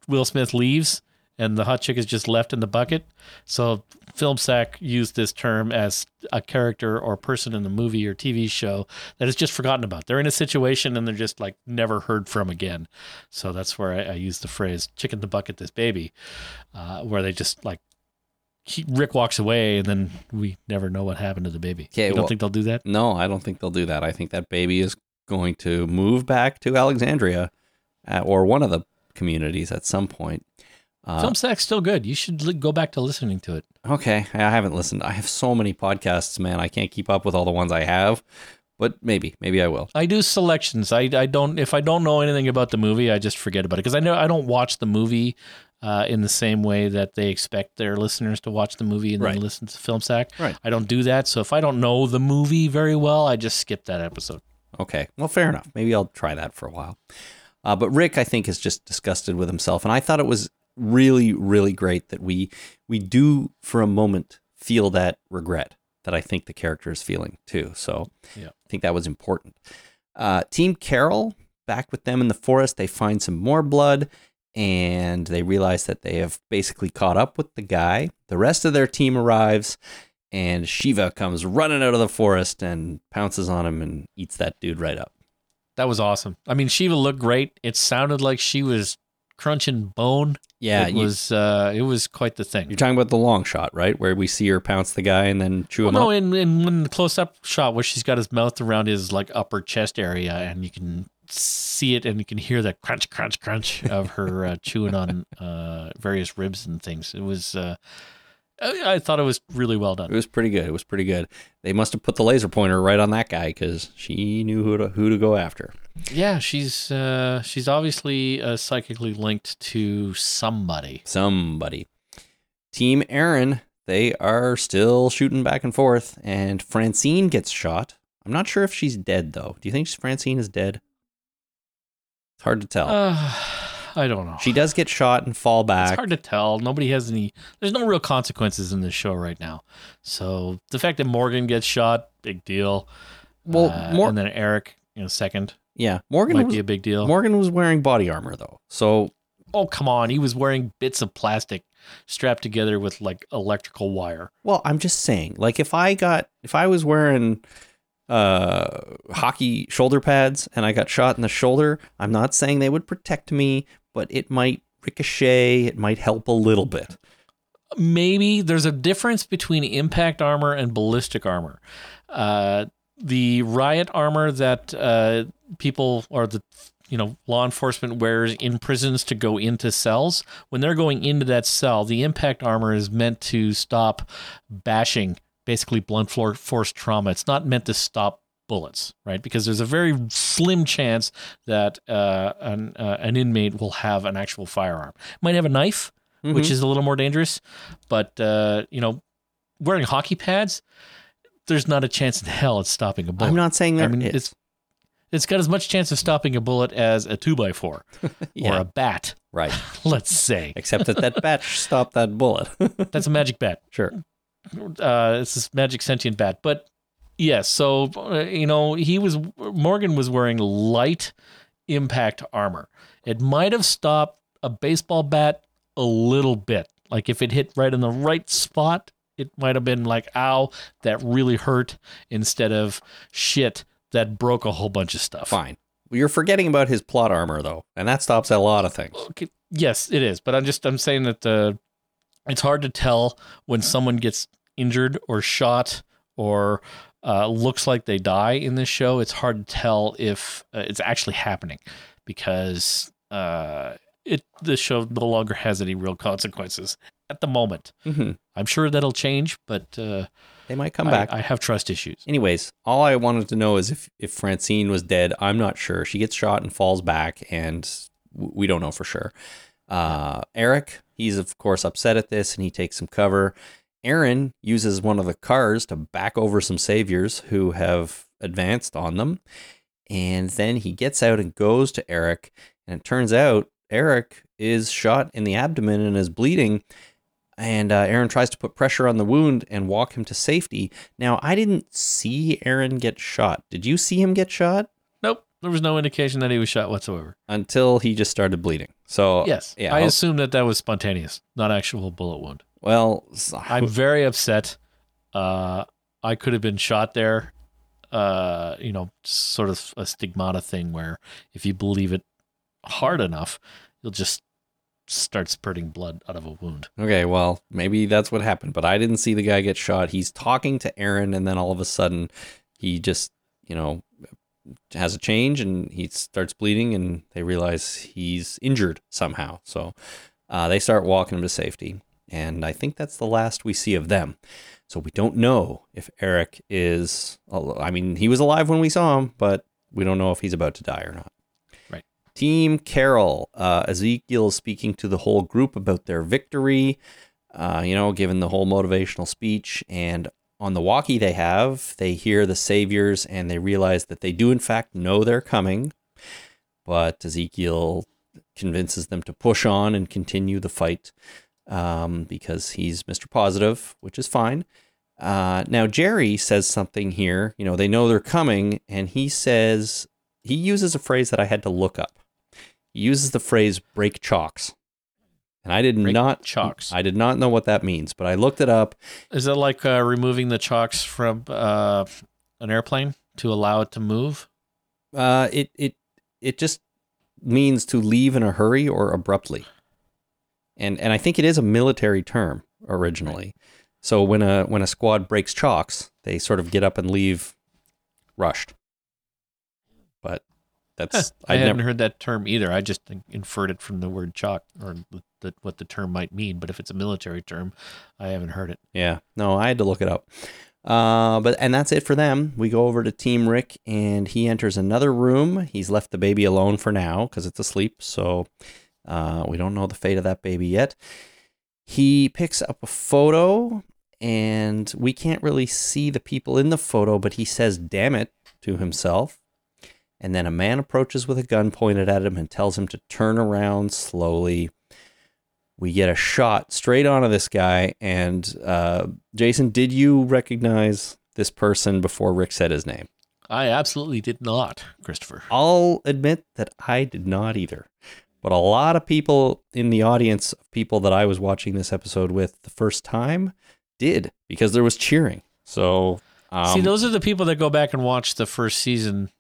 Will Smith leaves, and the hot chick is just left in the bucket. So Film Sack used this term as a character or person in the movie or T V show that is just forgotten about. They're in a situation and they're just like never heard from again. So that's where I, I use the phrase "chicken the bucket this baby," uh, where they just like he, Rick walks away and then we never know what happened to the baby. Okay, you don't well, think they'll do that? No, I don't think they'll do that. I think that baby is going to move back to Alexandria at, or one of the communities at some point. Uh, Film Sack's still good. You should li- go back to listening to it. Okay. I haven't listened. I have so many podcasts, man. I can't keep up with all the ones I have, but maybe, maybe I will. I do selections. I, I don't, if I don't know anything about the movie, I just forget about it. Cause I know I don't watch the movie uh, in the same way that they expect their listeners to watch the movie and right. then listen to Film Sack. Right. I don't do that. So if I don't know the movie very well, I just skip that episode. Okay. Well, fair enough. Maybe I'll try that for a while. Uh, but Rick, I think, is just disgusted with himself. And I thought it was really, really great that we we do for a moment feel that regret that I think the character is feeling too. So yeah. I think that was important. Uh, Team Carol, back with them in the forest, they find some more blood and they realize that they have basically caught up with the guy. The rest of their team arrives and Shiva comes running out of the forest and pounces on him and eats that dude right up. That was awesome. I mean, Shiva looked great. It sounded like she was crunching bone. Yeah, it you, was uh, it was quite the thing. You're talking about the long shot, right? Where we see her pounce the guy and then chew well, him no, up? No, in, in, in the close-up shot where she's got his mouth around his like upper chest area and you can see it and you can hear that crunch, crunch, crunch of her uh, chewing on uh, various ribs and things. It was, uh, I, I thought it was really well done. It was pretty good. It was pretty good. They must have put the laser pointer right on that guy because she knew who to, who to go after. Yeah, she's uh, she's obviously uh, psychically linked to somebody. Somebody. Team Aaron, they are still shooting back and forth, and Francine gets shot. I'm not sure if she's dead, though. Do you think Francine is dead? It's hard to tell. Uh, I don't know. She does get shot and fall back. It's hard to tell. Nobody has any... There's no real consequences in this show right now. So the fact that Morgan gets shot, big deal. Well, uh, Mor- And then Eric, you know, second... Yeah, Morgan might was, be a big deal. Morgan was wearing body armor though, so oh come on, he was wearing bits of plastic strapped together with like electrical wire. Well, I'm just saying, like if I got if I was wearing uh, hockey shoulder pads and I got shot in the shoulder, I'm not saying they would protect me, but it might ricochet, it might help a little bit. Maybe there's a difference between impact armor and ballistic armor. Uh, the riot armor that uh, people or the, you know, law enforcement wears in prisons to go into cells, when they're going into that cell, the impact armor is meant to stop bashing, basically blunt force trauma. It's not meant to stop bullets, right? Because there's a very slim chance that uh, an, uh, an inmate will have an actual firearm. Might have a knife, mm-hmm. which is a little more dangerous, but, uh, you know, wearing hockey pads, there's not a chance in hell it's stopping a bullet. I'm not saying there I mean, is. It's, it's got as much chance of stopping a bullet as a two by four yeah. or a bat. Right. Let's say. Except that that bat stopped that bullet. That's a magic bat. Sure. Uh, it's this magic sentient bat. But, yes, yeah, so, uh, you know, he was Morgan was wearing light impact armor. It might have stopped a baseball bat a little bit. Like if it hit right in the right spot, it might have been like, ow, that really hurt, instead of shit, that broke a whole bunch of stuff. Fine. You're forgetting about his plot armor, though, and that stops a lot of things. Okay. Yes, it is. But I'm just I'm saying that uh, it's hard to tell when someone gets injured or shot or uh, looks like they die in this show. It's hard to tell if uh, it's actually happening because uh, it the show no longer has any real consequences at the moment. Mm-hmm. I'm sure that'll change, but uh, they might come I, back. I have trust issues. Anyways, all I wanted to know is if, if Francine was dead. I'm not sure. She gets shot and falls back, and we don't know for sure. Uh, Eric, he's of course upset at this, and he takes some cover. Aaron uses one of the cars to back over some saviors who have advanced on them. And then he gets out and goes to Eric. And it turns out Eric is shot in the abdomen and is bleeding. And uh, Aaron tries to put pressure on the wound and walk him to safety. Now, I didn't see Aaron get shot. Did you see him get shot? Nope. There was no indication that he was shot whatsoever. Until he just started bleeding. So yes, yeah, I I'll... assume that that was spontaneous, not actual bullet wound. Well, so... I'm very upset. Uh, I could have been shot there. Uh, you know, sort of a stigmata thing where if you believe it hard enough, you'll just start spurting blood out of a wound. Okay, well, maybe that's what happened, but I didn't see the guy get shot. He's talking to Aaron, and then all of a sudden he just, you know, has a change and he starts bleeding, and they realize he's injured somehow. So uh, they start walking him to safety. And I think that's the last we see of them. So we don't know if Eric is, I mean, he was alive when we saw him, but we don't know if he's about to die or not. Right. Team Carol, uh, Ezekiel speaking to the whole group about their victory, uh, you know, giving the whole motivational speech. And on the walkie they have, they hear the saviors and they realize that they do in fact know they're coming. But Ezekiel convinces them to push on and continue the fight. Um, because he's Mister Positive, which is fine. Uh, now, Jerry says something here. You know, they know they're coming, and he says, he uses a phrase that I had to look up. He uses the phrase break chalks. And I did break not chalks. I did not know what that means, but I looked it up. Is it like uh, removing the chocks from uh, an airplane to allow it to move? Uh, it, it, it just means to leave in a hurry or abruptly. And and I think it is a military term originally. So when a when a squad breaks chalks, they sort of get up and leave rushed. But that's... Huh, I haven't never... heard that term either. I just inferred it from the word chalk or the, the, what the term might mean. But if it's a military term, I haven't heard it. Yeah. No, I had to look it up. Uh, but and that's it for them. We go over to Team Rick, and he enters another room. He's left the baby alone for now because it's asleep. So... Uh, we don't know the fate of that baby yet. He picks up a photo, and we can't really see the people in the photo, but he says, damn it, to himself. And then a man approaches with a gun pointed at him and tells him to turn around slowly. We get a shot straight onto this guy. And uh, Jason, did you recognize this person before Rick said his name? I absolutely did not, Christopher. I'll admit that I did not either. But a lot of people in the audience, people that I was watching this episode with the first time, did, because there was cheering. So um, see, those are the people that go back and watch the first season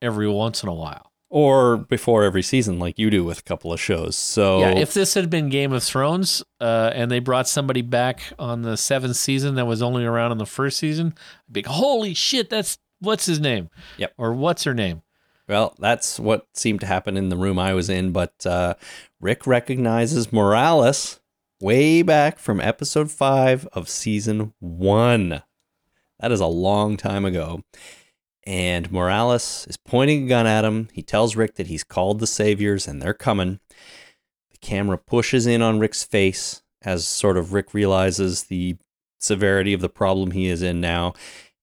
every once in a while. Or before every season, like you do with a couple of shows. So yeah, if this had been Game of Thrones uh, and they brought somebody back on the seventh season that was only around on the first season, I'd be like, holy shit, that's what's his name? Yep. Or what's her name? Well, that's what seemed to happen in the room I was in, but uh, Rick recognizes Morales way back from episode five of season one. That is a long time ago. And Morales is pointing a gun at him. He tells Rick that he's called the saviors and they're coming. The camera pushes in on Rick's face as sort of Rick realizes the severity of the problem he is in now.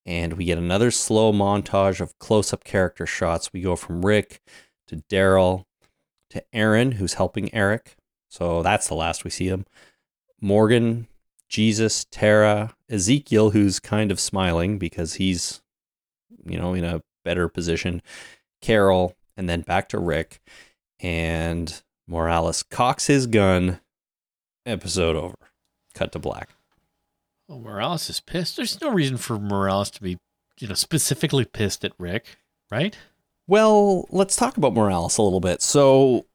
And we get another slow montage of close-up character shots. We go from Rick to Daryl to Aaron, who's helping Eric. So that's the last we see him. Morgan, Jesus, Tara, Ezekiel, who's kind of smiling because he's, you know, in a better position. Carol, and then back to Rick. And Morales cocks his gun. Episode over. Cut to black. Well, Morales is pissed. There's no reason for Morales to be, you know, specifically pissed at Rick, right? Well, let's talk about Morales a little bit. So,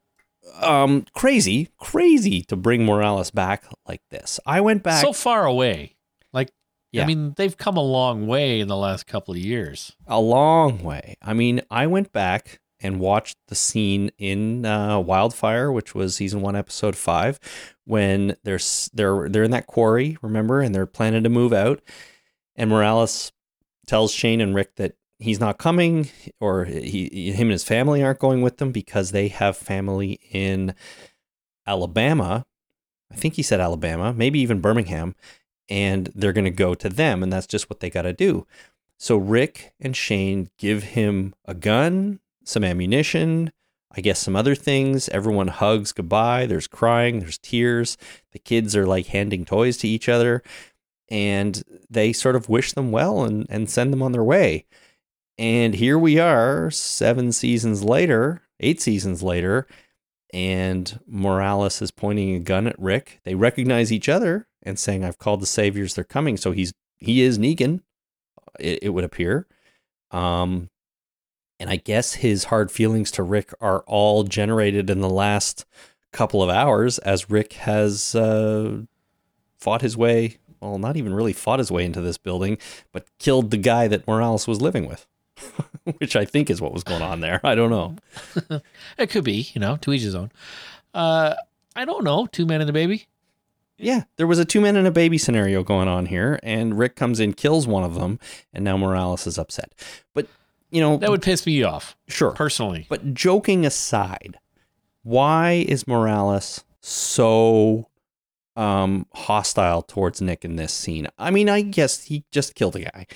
um, crazy, crazy to bring Morales back like this. I went back... So far away. Like, yeah. I mean, they've come a long way in the last couple of years. A long way. I mean, I went back and watched the scene in uh, Wildfire, which was season one, episode five, when they're they're they're in that quarry, remember, and they're planning to move out. And Morales tells Shane and Rick that he's not coming, or he, him and his family aren't going with them because they have family in Alabama. I think he said Alabama, maybe even Birmingham, and they're going to go to them, and that's just what they got to do. So Rick and Shane give him a gun, some ammunition, I guess some other things. Everyone hugs goodbye. There's crying. There's tears. The kids are like handing toys to each other, and they sort of wish them well and, and send them on their way. And here we are seven seasons later, eight seasons later, and Morales is pointing a gun at Rick. They recognize each other and saying, I've called the saviors. They're coming. So he's he is Negan, it, it would appear. Um, and I guess his hard feelings to Rick are all generated in the last couple of hours as Rick has uh, fought his way, well, not even really fought his way into this building, but killed the guy that Morales was living with, which I think is what was going on there. I don't know. It could be, you know, to each his own. Uh, I don't know. Two men and a baby. Yeah, there was a two men and a baby scenario going on here, and Rick comes in, kills one of them, and now Morales is upset. But, you know, that would piss me off. Sure. Personally. But joking aside, why is Morales so um, hostile towards Nick in this scene? I mean, I guess he just killed a guy.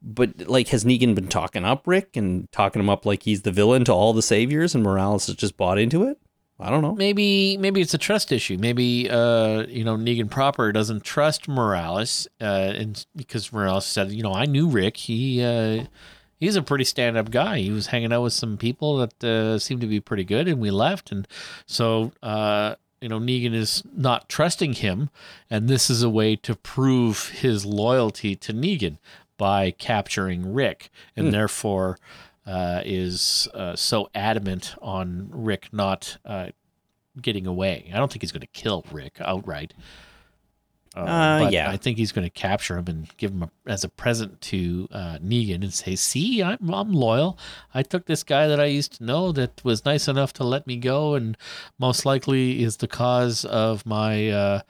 But, like, has Negan been talking up Rick and talking him up like he's the villain to all the saviors and Morales has just bought into it? I don't know. Maybe maybe it's a trust issue. Maybe, uh, you know, Negan proper doesn't trust Morales uh, and because Morales said, you know, I knew Rick. He uh, he's a pretty stand-up guy. He was hanging out with some people that uh, seemed to be pretty good, and we left. And so, uh, you know, Negan is not trusting him, and this is a way to prove his loyalty to Negan by capturing Rick, and mm. therefore uh, is uh, so adamant on Rick not uh, getting away. I don't think he's going to kill Rick outright. Uh, uh, but yeah. I think he's going to capture him and give him a, as a present to uh, Negan and say, see, I'm, I'm loyal. I took this guy that I used to know that was nice enough to let me go and most likely is the cause of my uh,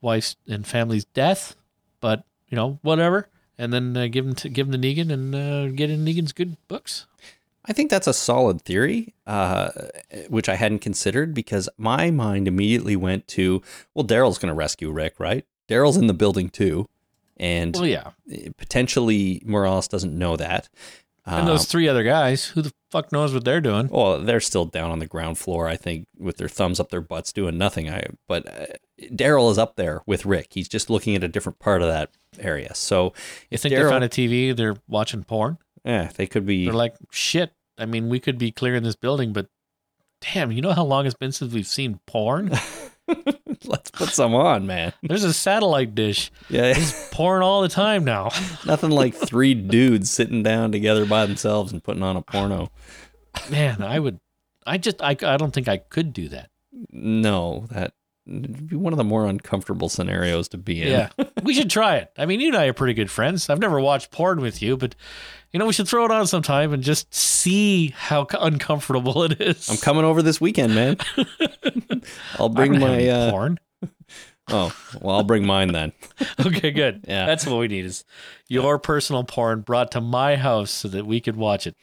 wife's and family's death, but, you know, whatever. And then uh, give him to give him to Negan and uh, get in Negan's good books. I think that's a solid theory, uh, which I hadn't considered because my mind immediately went to, well, Daryl's going to rescue Rick, right? Daryl's in the building too, and well, yeah, potentially Morales doesn't know that. And um, those three other guys, who the fuck knows what they're doing? Well, they're still down on the ground floor, I think, with their thumbs up their butts doing nothing. I but uh, Daryl is up there with Rick. He's just looking at a different part of that area. So you think Darryl, they found a T V, they're watching porn? Yeah, they could be. They're like, shit, I mean, we could be clearing this building, but damn, you know how long it's been since we've seen porn? Let's put some on, man. There's a satellite dish. Yeah. It's porn all the time now. Nothing like three dudes sitting down together by themselves and putting on a porno. Man, I would, I just, I, I don't think I could do that. No, that. It'd be one of the more uncomfortable scenarios to be in. Yeah, we should try it. I mean, you and I are pretty good friends. I've never watched porn with you, but, you know, we should throw it on sometime and just see how uncomfortable it is. I'm coming over this weekend, man. I'll bring my uh... porn. Oh, well, I'll bring mine then. Okay, good. Yeah, that's what we need is your personal porn brought to my house so that we could watch it.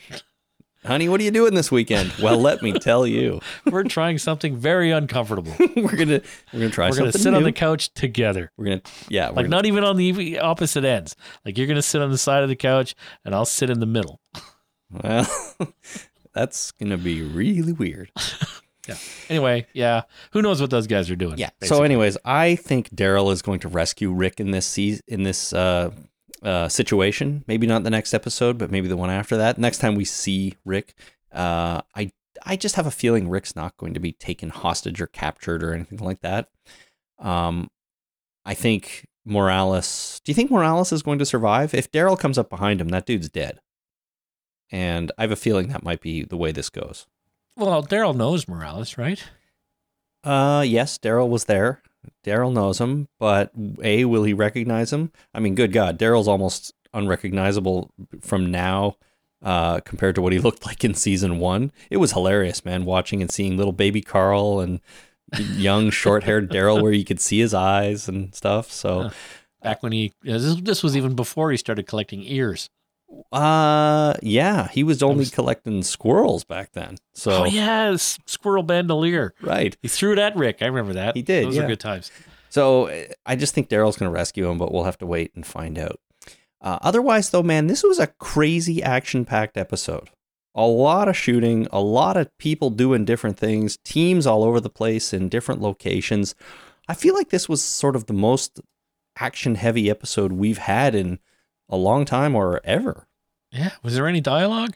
Honey, what are you doing this weekend? Well, let me tell you. We're trying something very uncomfortable. we're gonna we're gonna try. We're gonna sit new. on the couch together. We're gonna yeah. We're like gonna... not even on the opposite ends. Like you're gonna sit on the side of the couch, and I'll sit in the middle. Well, that's gonna be really weird. Yeah. Anyway, yeah. Who knows what those guys are doing? Yeah. Basically. So, anyways, I think Daryl is going to rescue Rick in this season. In this. Uh, Uh, situation, maybe not the next episode, but maybe the one after that. Next time we see Rick, uh, I I just have a feeling Rick's not going to be taken hostage or captured or anything like that. Um, I think Morales. Do you think Morales is going to survive? If Daryl comes up behind him, that dude's dead. And I have a feeling that might be the way this goes. Well, Daryl knows Morales, right? Uh, yes, Daryl was there. Daryl knows him, but A, will he recognize him? I mean, good God, Daryl's almost unrecognizable from now uh, compared to what he looked like in season one. It was hilarious, man, watching and seeing little baby Carl and young short-haired Daryl where you could see his eyes and stuff. So yeah. Back when he, this, this was even before he started collecting ears. Uh, yeah, he was only was... collecting squirrels back then. So oh, yes, squirrel bandolier. Right. He threw it at Rick. I remember that. He did. Those yeah. were good times. So I just think Daryl's going to rescue him, but we'll have to wait and find out. Uh, otherwise, though, man, this was a crazy action-packed episode. A lot of shooting, a lot of people doing different things, teams all over the place in different locations. I feel like this was sort of the most action-heavy episode we've had in a long time or ever. Yeah. Was there any dialogue?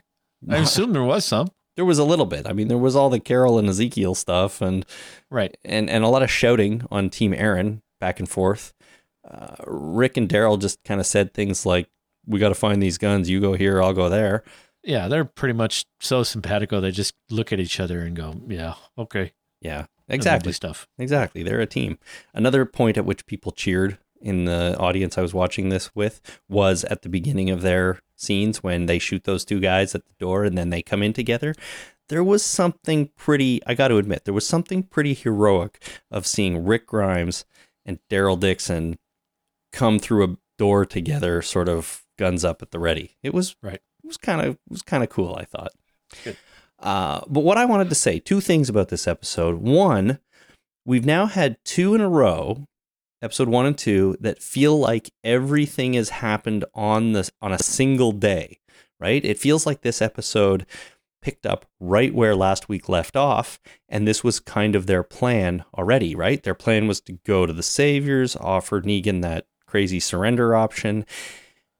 I assume there was some. There was a little bit. I mean, there was all the Carol and Ezekiel stuff and right. and, and a lot of shouting on Team Aaron back and forth. Uh, Rick and Daryl just kind of said things like, we got to find these guns. You go here, I'll go there. Yeah. They're pretty much so simpatico. They just look at each other and go, yeah, okay. Yeah, exactly. Stuff. Exactly. They're a team. Another point at which people cheered in the audience I was watching this with was at the beginning of their scenes when they shoot those two guys at the door and then they come in together. There was something pretty, I got to admit, there was something pretty heroic of seeing Rick Grimes and Daryl Dixon come through a door together, sort of guns up at the ready. It was right. It was kind of, it was kind of cool, I thought. Good. Uh, but what I wanted to say, two things about this episode. One, we've now had two in a row, episode one and two, that feel like everything has happened on this on a single day, right? It feels like this episode picked up right where last week left off, and this was kind of their plan already, right? Their plan was to go to the Saviors, offer Negan that crazy surrender option,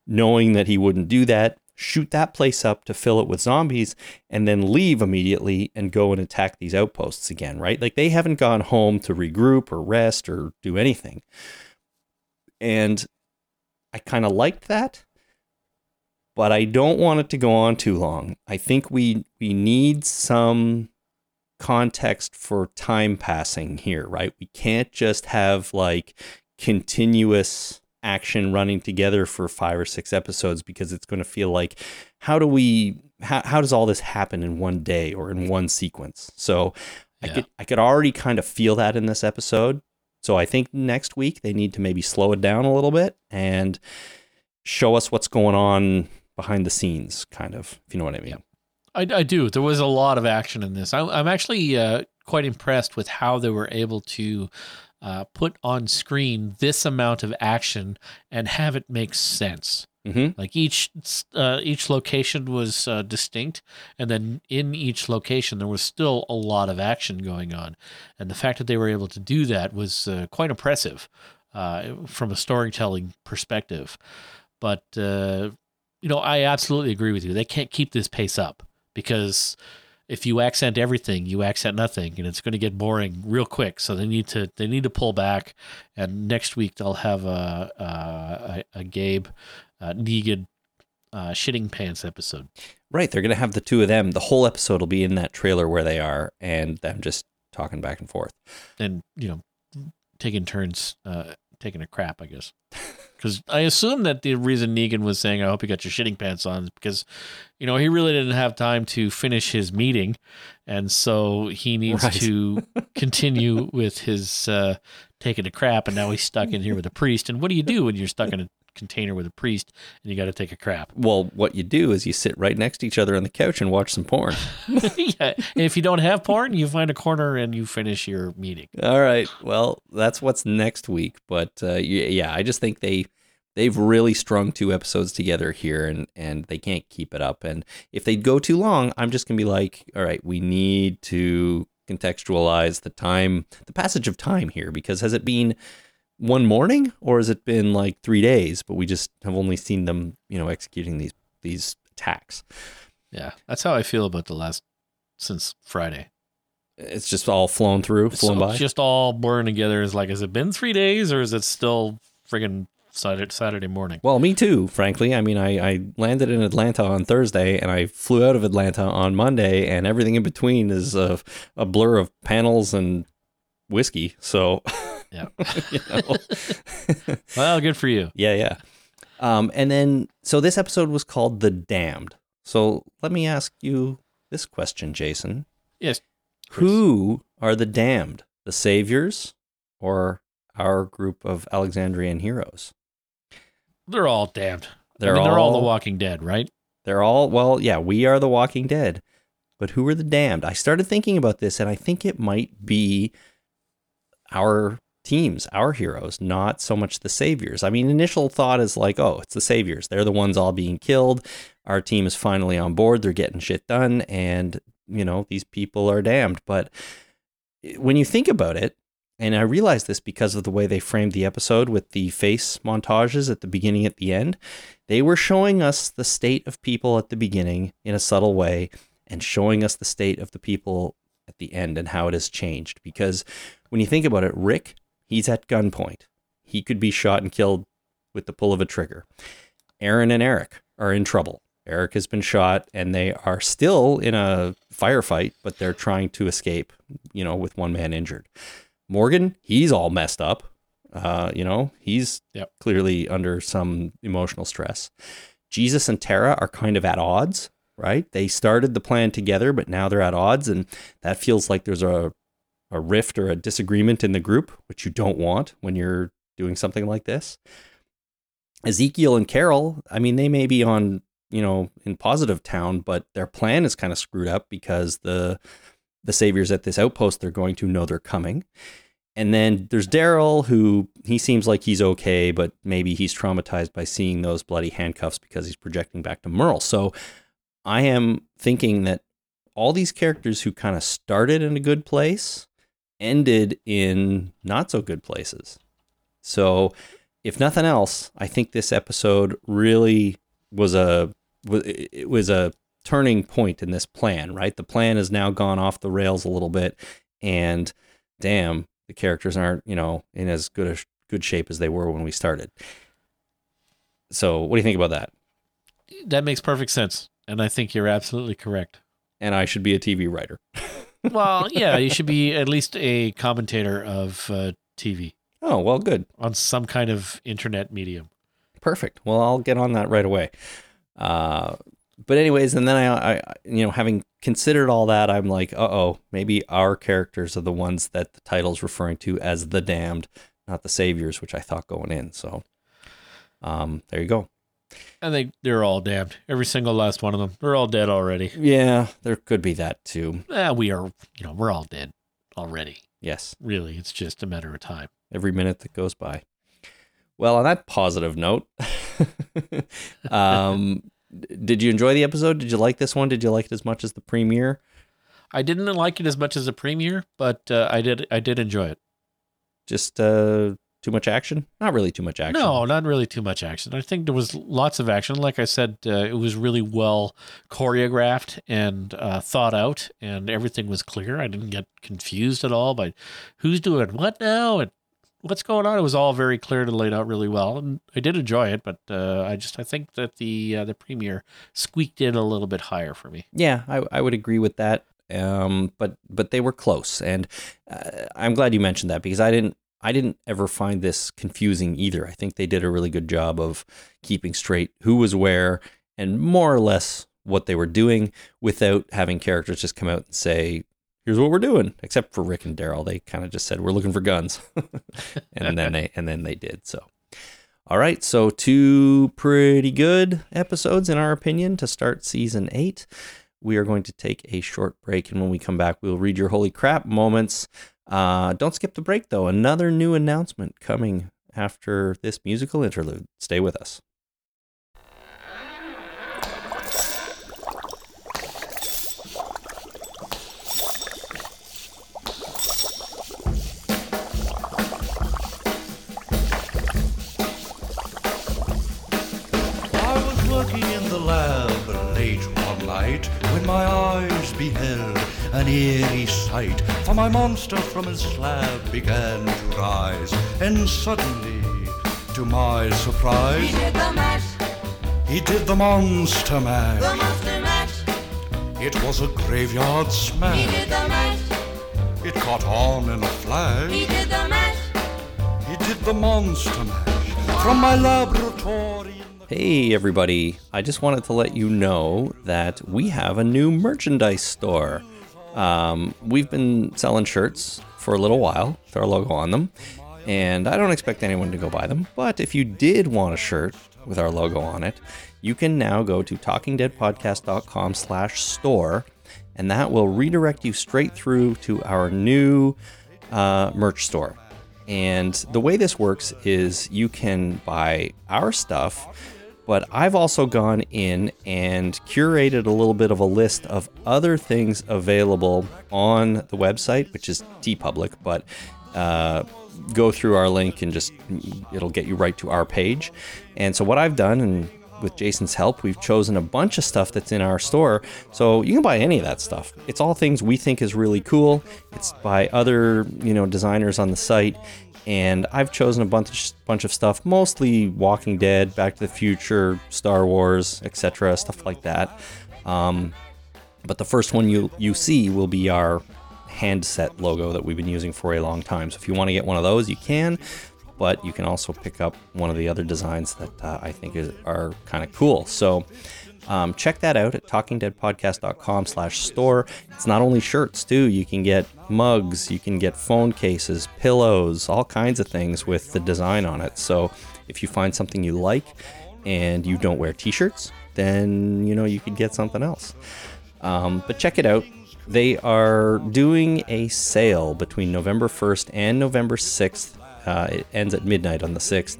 knowing that he wouldn't do that, shoot that place up to fill it with zombies, and then leave immediately and go and attack these outposts again, right? Like, they haven't gone home to regroup or rest or do anything. And I kind of liked that, but I don't want it to go on too long. I think we we need some context for time passing here, right? We can't just have, like, continuous action running together for five or six episodes, because it's going to feel like, how do we, how, how does all this happen in one day or in one sequence? So yeah. I could, I could already kind of feel that in this episode. So I think next week they need to maybe slow it down a little bit and show us what's going on behind the scenes, kind of, if you know what I mean. Yeah. I, I do. There was a lot of action in this. I, I'm actually uh, quite impressed with how they were able to Uh, put on screen this amount of action and have it make sense. Mm-hmm. Like each uh, each location was uh, distinct, and then in each location there was still a lot of action going on. And the fact that they were able to do that was uh, quite impressive uh, from a storytelling perspective. But uh, you know, I absolutely agree with you. They can't keep this pace up, because if you accent everything, you accent nothing, and it's going to get boring real quick. So they need to they need to pull back. And next week they'll have a a, a Gabe uh, Negan uh, shitting pants episode. Right, they're going to have the two of them. The whole episode will be in that trailer where they are, and them just talking back and forth, and you know, taking turns uh, taking a crap, I guess. Because I assume that the reason Negan was saying, I hope you got your shitting pants on, is because, you know, he really didn't have time to finish his meeting. And so he needs right. to continue with his uh, taking a crap. And now he's stuck in here with a priest. And what do you do when you're stuck in a container with a priest and you got to take a crap? Well, what you do is you sit right next to each other on the couch and watch some porn. Yeah. And if you don't have porn, you find a corner and you finish your meeting. All right. Well, that's what's next week. But uh, yeah, I just think they they've really strung two episodes together here, and and they can't keep it up. And if they go too long, I'm just gonna be like, all right, we need to contextualize the time, the passage of time here, because has it been one morning, or has it been like three days? But we just have only seen them, you know, executing these these attacks. Yeah, that's how I feel about the last since Friday. It's just all flown through, flown so by. It's just all blurring together. Is like, has it been three days, or is it still friggin' Saturday, Saturday morning? Well, me too, frankly. I mean, I, I landed in Atlanta on Thursday, and I flew out of Atlanta on Monday, and everything in between is a, a blur of panels and whiskey. So. Yeah. You know? [laughs] Well, good for you. Yeah, yeah. Um, and then, so this episode was called The Damned. So let me ask you this question, Jason. Yes, Chris. Who are the damned? The saviors or our group of Alexandrian heroes? They're all damned. They're, I mean, all, they're all The Walking Dead, right? They're all, well, yeah, we are The Walking Dead. But who are the damned? I started thinking about this, and I think it might be our teams, our heroes, not so much the saviors. I mean, initial thought is like, oh, it's the saviors. They're the ones all being killed. Our team is finally on board. They're getting shit done. And, you know, these people are damned. But when you think about it, and I realized this because of the way they framed the episode with the face montages at the beginning, at the end, they were showing us the state of people at the beginning in a subtle way and showing us the state of the people at the end and how it has changed. Because when you think about it, Rick, he's at gunpoint. He could be shot and killed with the pull of a trigger. Aaron and Eric are in trouble. Eric has been shot and they are still in a firefight, but they're trying to escape, you know, with one man injured. Morgan, he's all messed up. Uh, you know, he's yep. clearly under some emotional stress. Jesus and Tara are kind of at odds, right? They started the plan together, but now they're at odds. And that feels like there's a, a rift or a disagreement in the group, which you don't want when you're doing something like this. Ezekiel and Carol, I mean, they may be on, you know, in positive town, but their plan is kind of screwed up because the the saviors at this outpost, they're going to know they're coming. And then there's Daryl, who he seems like he's okay, but maybe he's traumatized by seeing those bloody handcuffs because he's projecting back to Merle. So I am thinking that all these characters who kind of started in a good place ended in not so good places. So if nothing else, I think this episode really was a, it was a turning point in this plan, right? The plan has now gone off the rails a little bit, and damn, the characters aren't, you know, in as good a good shape as they were when we started. So what do you think about that? That makes perfect sense. And I think you're absolutely correct. And I should be a T V writer. Well, yeah, you should be at least a commentator of uh, T V. Oh, well, good. On some kind of internet medium. Perfect. Well, I'll get on that right away. Uh, But anyways, and then I, I, you know, having considered all that, I'm like, uh-oh, maybe our characters are the ones that the title's referring to as the damned, not the saviors, which I thought going in. So um, there you go. I think they're all damned. Every single last one of them. They're all dead already. Yeah, there could be that too. Yeah, we are, you know, we're all dead already. Yes. Really, it's just a matter of time. Every minute that goes by. Well, on that positive note, um... did you enjoy the episode? Did you like this one? Did you like it as much as the premiere? I didn't like it as much as the premiere, but uh, I did I did enjoy it. Just uh, too much action? Not really too much action. No, not really too much action. I think there was lots of action. Like I said, uh, it was really well choreographed and uh, thought out, and everything was clear. I didn't get confused at all by who's doing what now and what's going on. It was all very clear and laid out really well, and I did enjoy it, but uh, I just I think that the uh, the premiere squeaked in a little bit higher for me. Yeah, I, I would agree with that, um, but but they were close, and uh, I'm glad you mentioned that because I didn't I didn't ever find this confusing either. I think they did a really good job of keeping straight who was where and more or less what they were doing without having characters just come out and say, here's what we're doing, except for Rick and Daryl. They kind of just said, we're looking for guns. and then they and then they did. So, all right. So two pretty good episodes, in our opinion, to start season eight. We are going to take a short break. And when we come back, we'll read your holy crap moments. Uh, don't skip the break, though. Another new announcement coming after this musical interlude. Stay with us. When my eyes beheld an eerie sight, for my monster from his slab began to rise, and suddenly, to my surprise, he did the mash. He did the monster mash. The monster mash. It was a graveyard smash. He did the mash. It caught on in a flash. He did the mash. He did the monster mash from my laboratory. Hey everybody, I just wanted to let you know that we have a new merchandise store. Um, we've been selling shirts for a little while with our logo on them, and I don't expect anyone to go buy them, but if you did want a shirt with our logo on it, you can now go to talkingdeadpodcast.com slash store, and that will redirect you straight through to our new uh, merch store. And the way this works is you can buy our stuff, but I've also gone in and curated a little bit of a list of other things available on the website, which is TeePublic, but uh, go through our link and just it'll get you right to our page. And so what I've done, and with Jason's help, we've chosen a bunch of stuff that's in our store, so you can buy any of that stuff. It's all things we think is really cool. It's by other, you know, designers on the site, and I've chosen a bunch bunch of stuff, mostly Walking Dead, Back to the Future, Star Wars, et cetera, stuff like that. Um, but the first one you you see will be our handset logo that we've been using for a long time. So if you want to get one of those, you can. But you can also pick up one of the other designs that uh, I think is, are kind of cool. So um, check that out at talkingdeadpodcast.com slash store. It's not only shirts, too. You can get mugs, you can get phone cases, pillows, all kinds of things with the design on it. So if you find something you like and you don't wear t-shirts, then, you know, you could get something else. Um, but check it out. They are doing a sale between November first and November sixth. Uh, it ends at midnight on the sixth.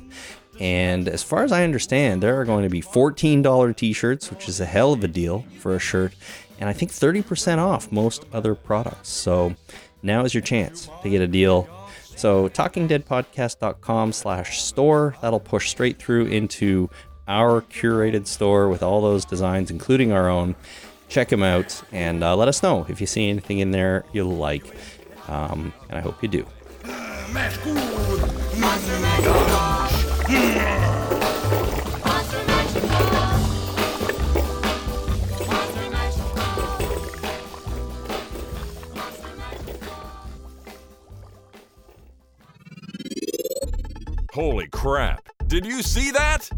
And as far as I understand, there are going to be fourteen dollars t-shirts, which is a hell of a deal for a shirt. And I think thirty percent off most other products. So now is your chance to get a deal. So talkingdeadpodcast.com slash store. That'll push straight through into our curated store with all those designs, including our own. Check them out and uh, let us know if you see anything in there you like. Um, and I hope you do. Mask good. Monster Mash Gosh. Monster Mash Gosh. Monster Mash Gosh. Holy crap. Did you see that?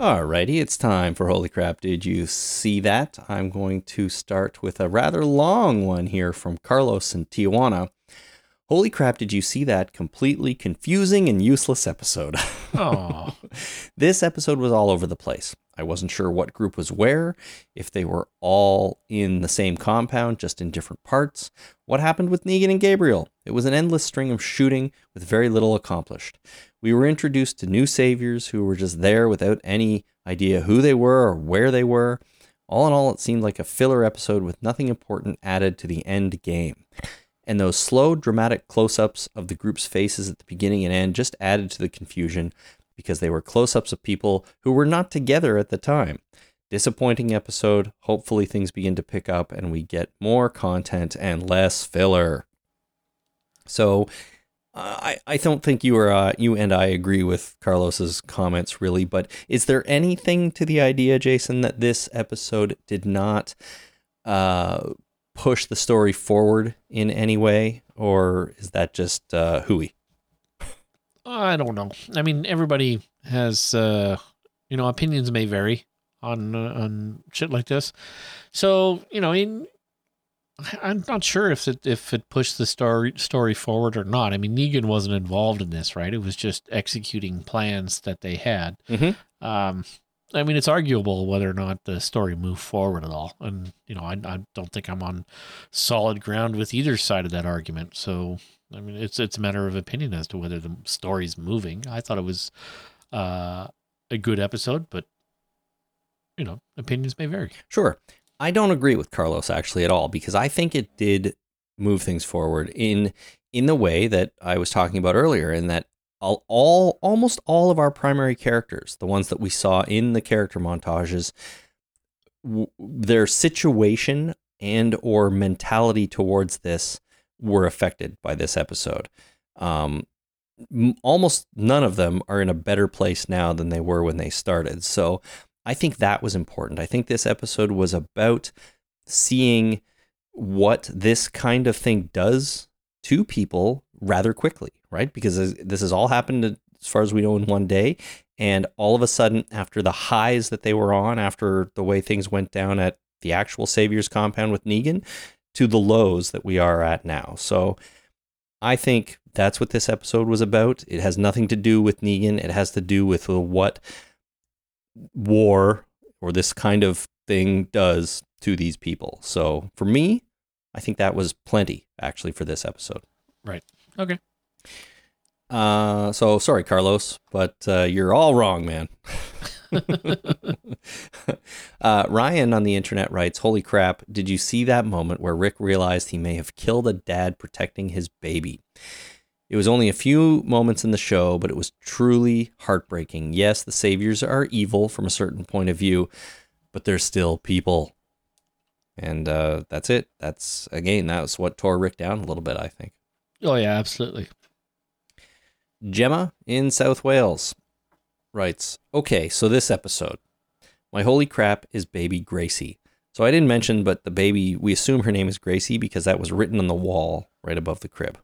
Alrighty, it's time for Holy Crap, Did You See That? I'm going to start with a rather long one here from Carlos in Tijuana. Holy crap, did you see that completely confusing and useless episode? Oh. This episode was all over the place. I wasn't sure what group was where, if they were all in the same compound, just in different parts. What happened with Negan and Gabriel? It was an endless string of shooting with very little accomplished. We were introduced to new saviors who were just there without any idea who they were or where they were. All in all, it seemed like a filler episode with nothing important added to the end game. And those slow, dramatic close-ups of the group's faces at the beginning and end just added to the confusion because they were close-ups of people who were not together at the time. Disappointing episode. Hopefully things begin to pick up and we get more content and less filler. So uh, I, I don't think you, are, uh, you and I agree with Carlos's comments, really, but is there anything to the idea, Jason, that this episode did not... Uh, push the story forward in any way, or is that just uh hooey? I don't know. I mean, everybody has uh you know, opinions may vary on uh, on shit like this. So, you know, in I'm not sure if it if it pushed the story story forward or not. I mean, Negan wasn't involved in this, right? It was just executing plans that they had. Mm-hmm. Um I mean, it's arguable whether or not the story moved forward at all. And, you know, I, I don't think I'm on solid ground with either side of that argument. So, I mean, it's it's a matter of opinion as to whether the story's moving. I thought it was uh, a good episode, but, you know, opinions may vary. Sure. I don't agree with Carlos, actually, at all, because I think it did move things forward in in the way that I was talking about earlier, in that All, all, almost all of our primary characters, the ones that we saw in the character montages, w- their situation and or mentality towards this were affected by this episode. Um, m- almost none of them are in a better place now than they were when they started. So I think that was important. I think this episode was about seeing what this kind of thing does to people rather quickly, right? Because this has all happened, as far as we know, in one day, And all of a sudden, after the highs that they were on, after the way things went down at the actual Savior's compound with Negan, to the lows that we are at now. So I think that's what this episode was about. It has nothing to do with Negan. It has to do with what war or this kind of thing does to these people. So for me, I think that was plenty, actually, for this episode. Right. Okay. Uh, so sorry, Carlos, but uh, you're all wrong, man. uh, Ryan on the internet writes, holy crap, did you see that moment where Rick realized he may have killed a dad protecting his baby? It was only a few moments in the show, but it was truly heartbreaking. Yes, the Saviors are evil from a certain point of view, but they're still people. And uh, that's it. That's, again, that was what tore Rick down a little bit, I think. Oh, yeah, absolutely. Gemma in South Wales writes, okay, so this episode, my holy crap is baby Gracie. So I didn't mention, but the baby, we assume her name is Gracie because that was written on the wall right above the crib.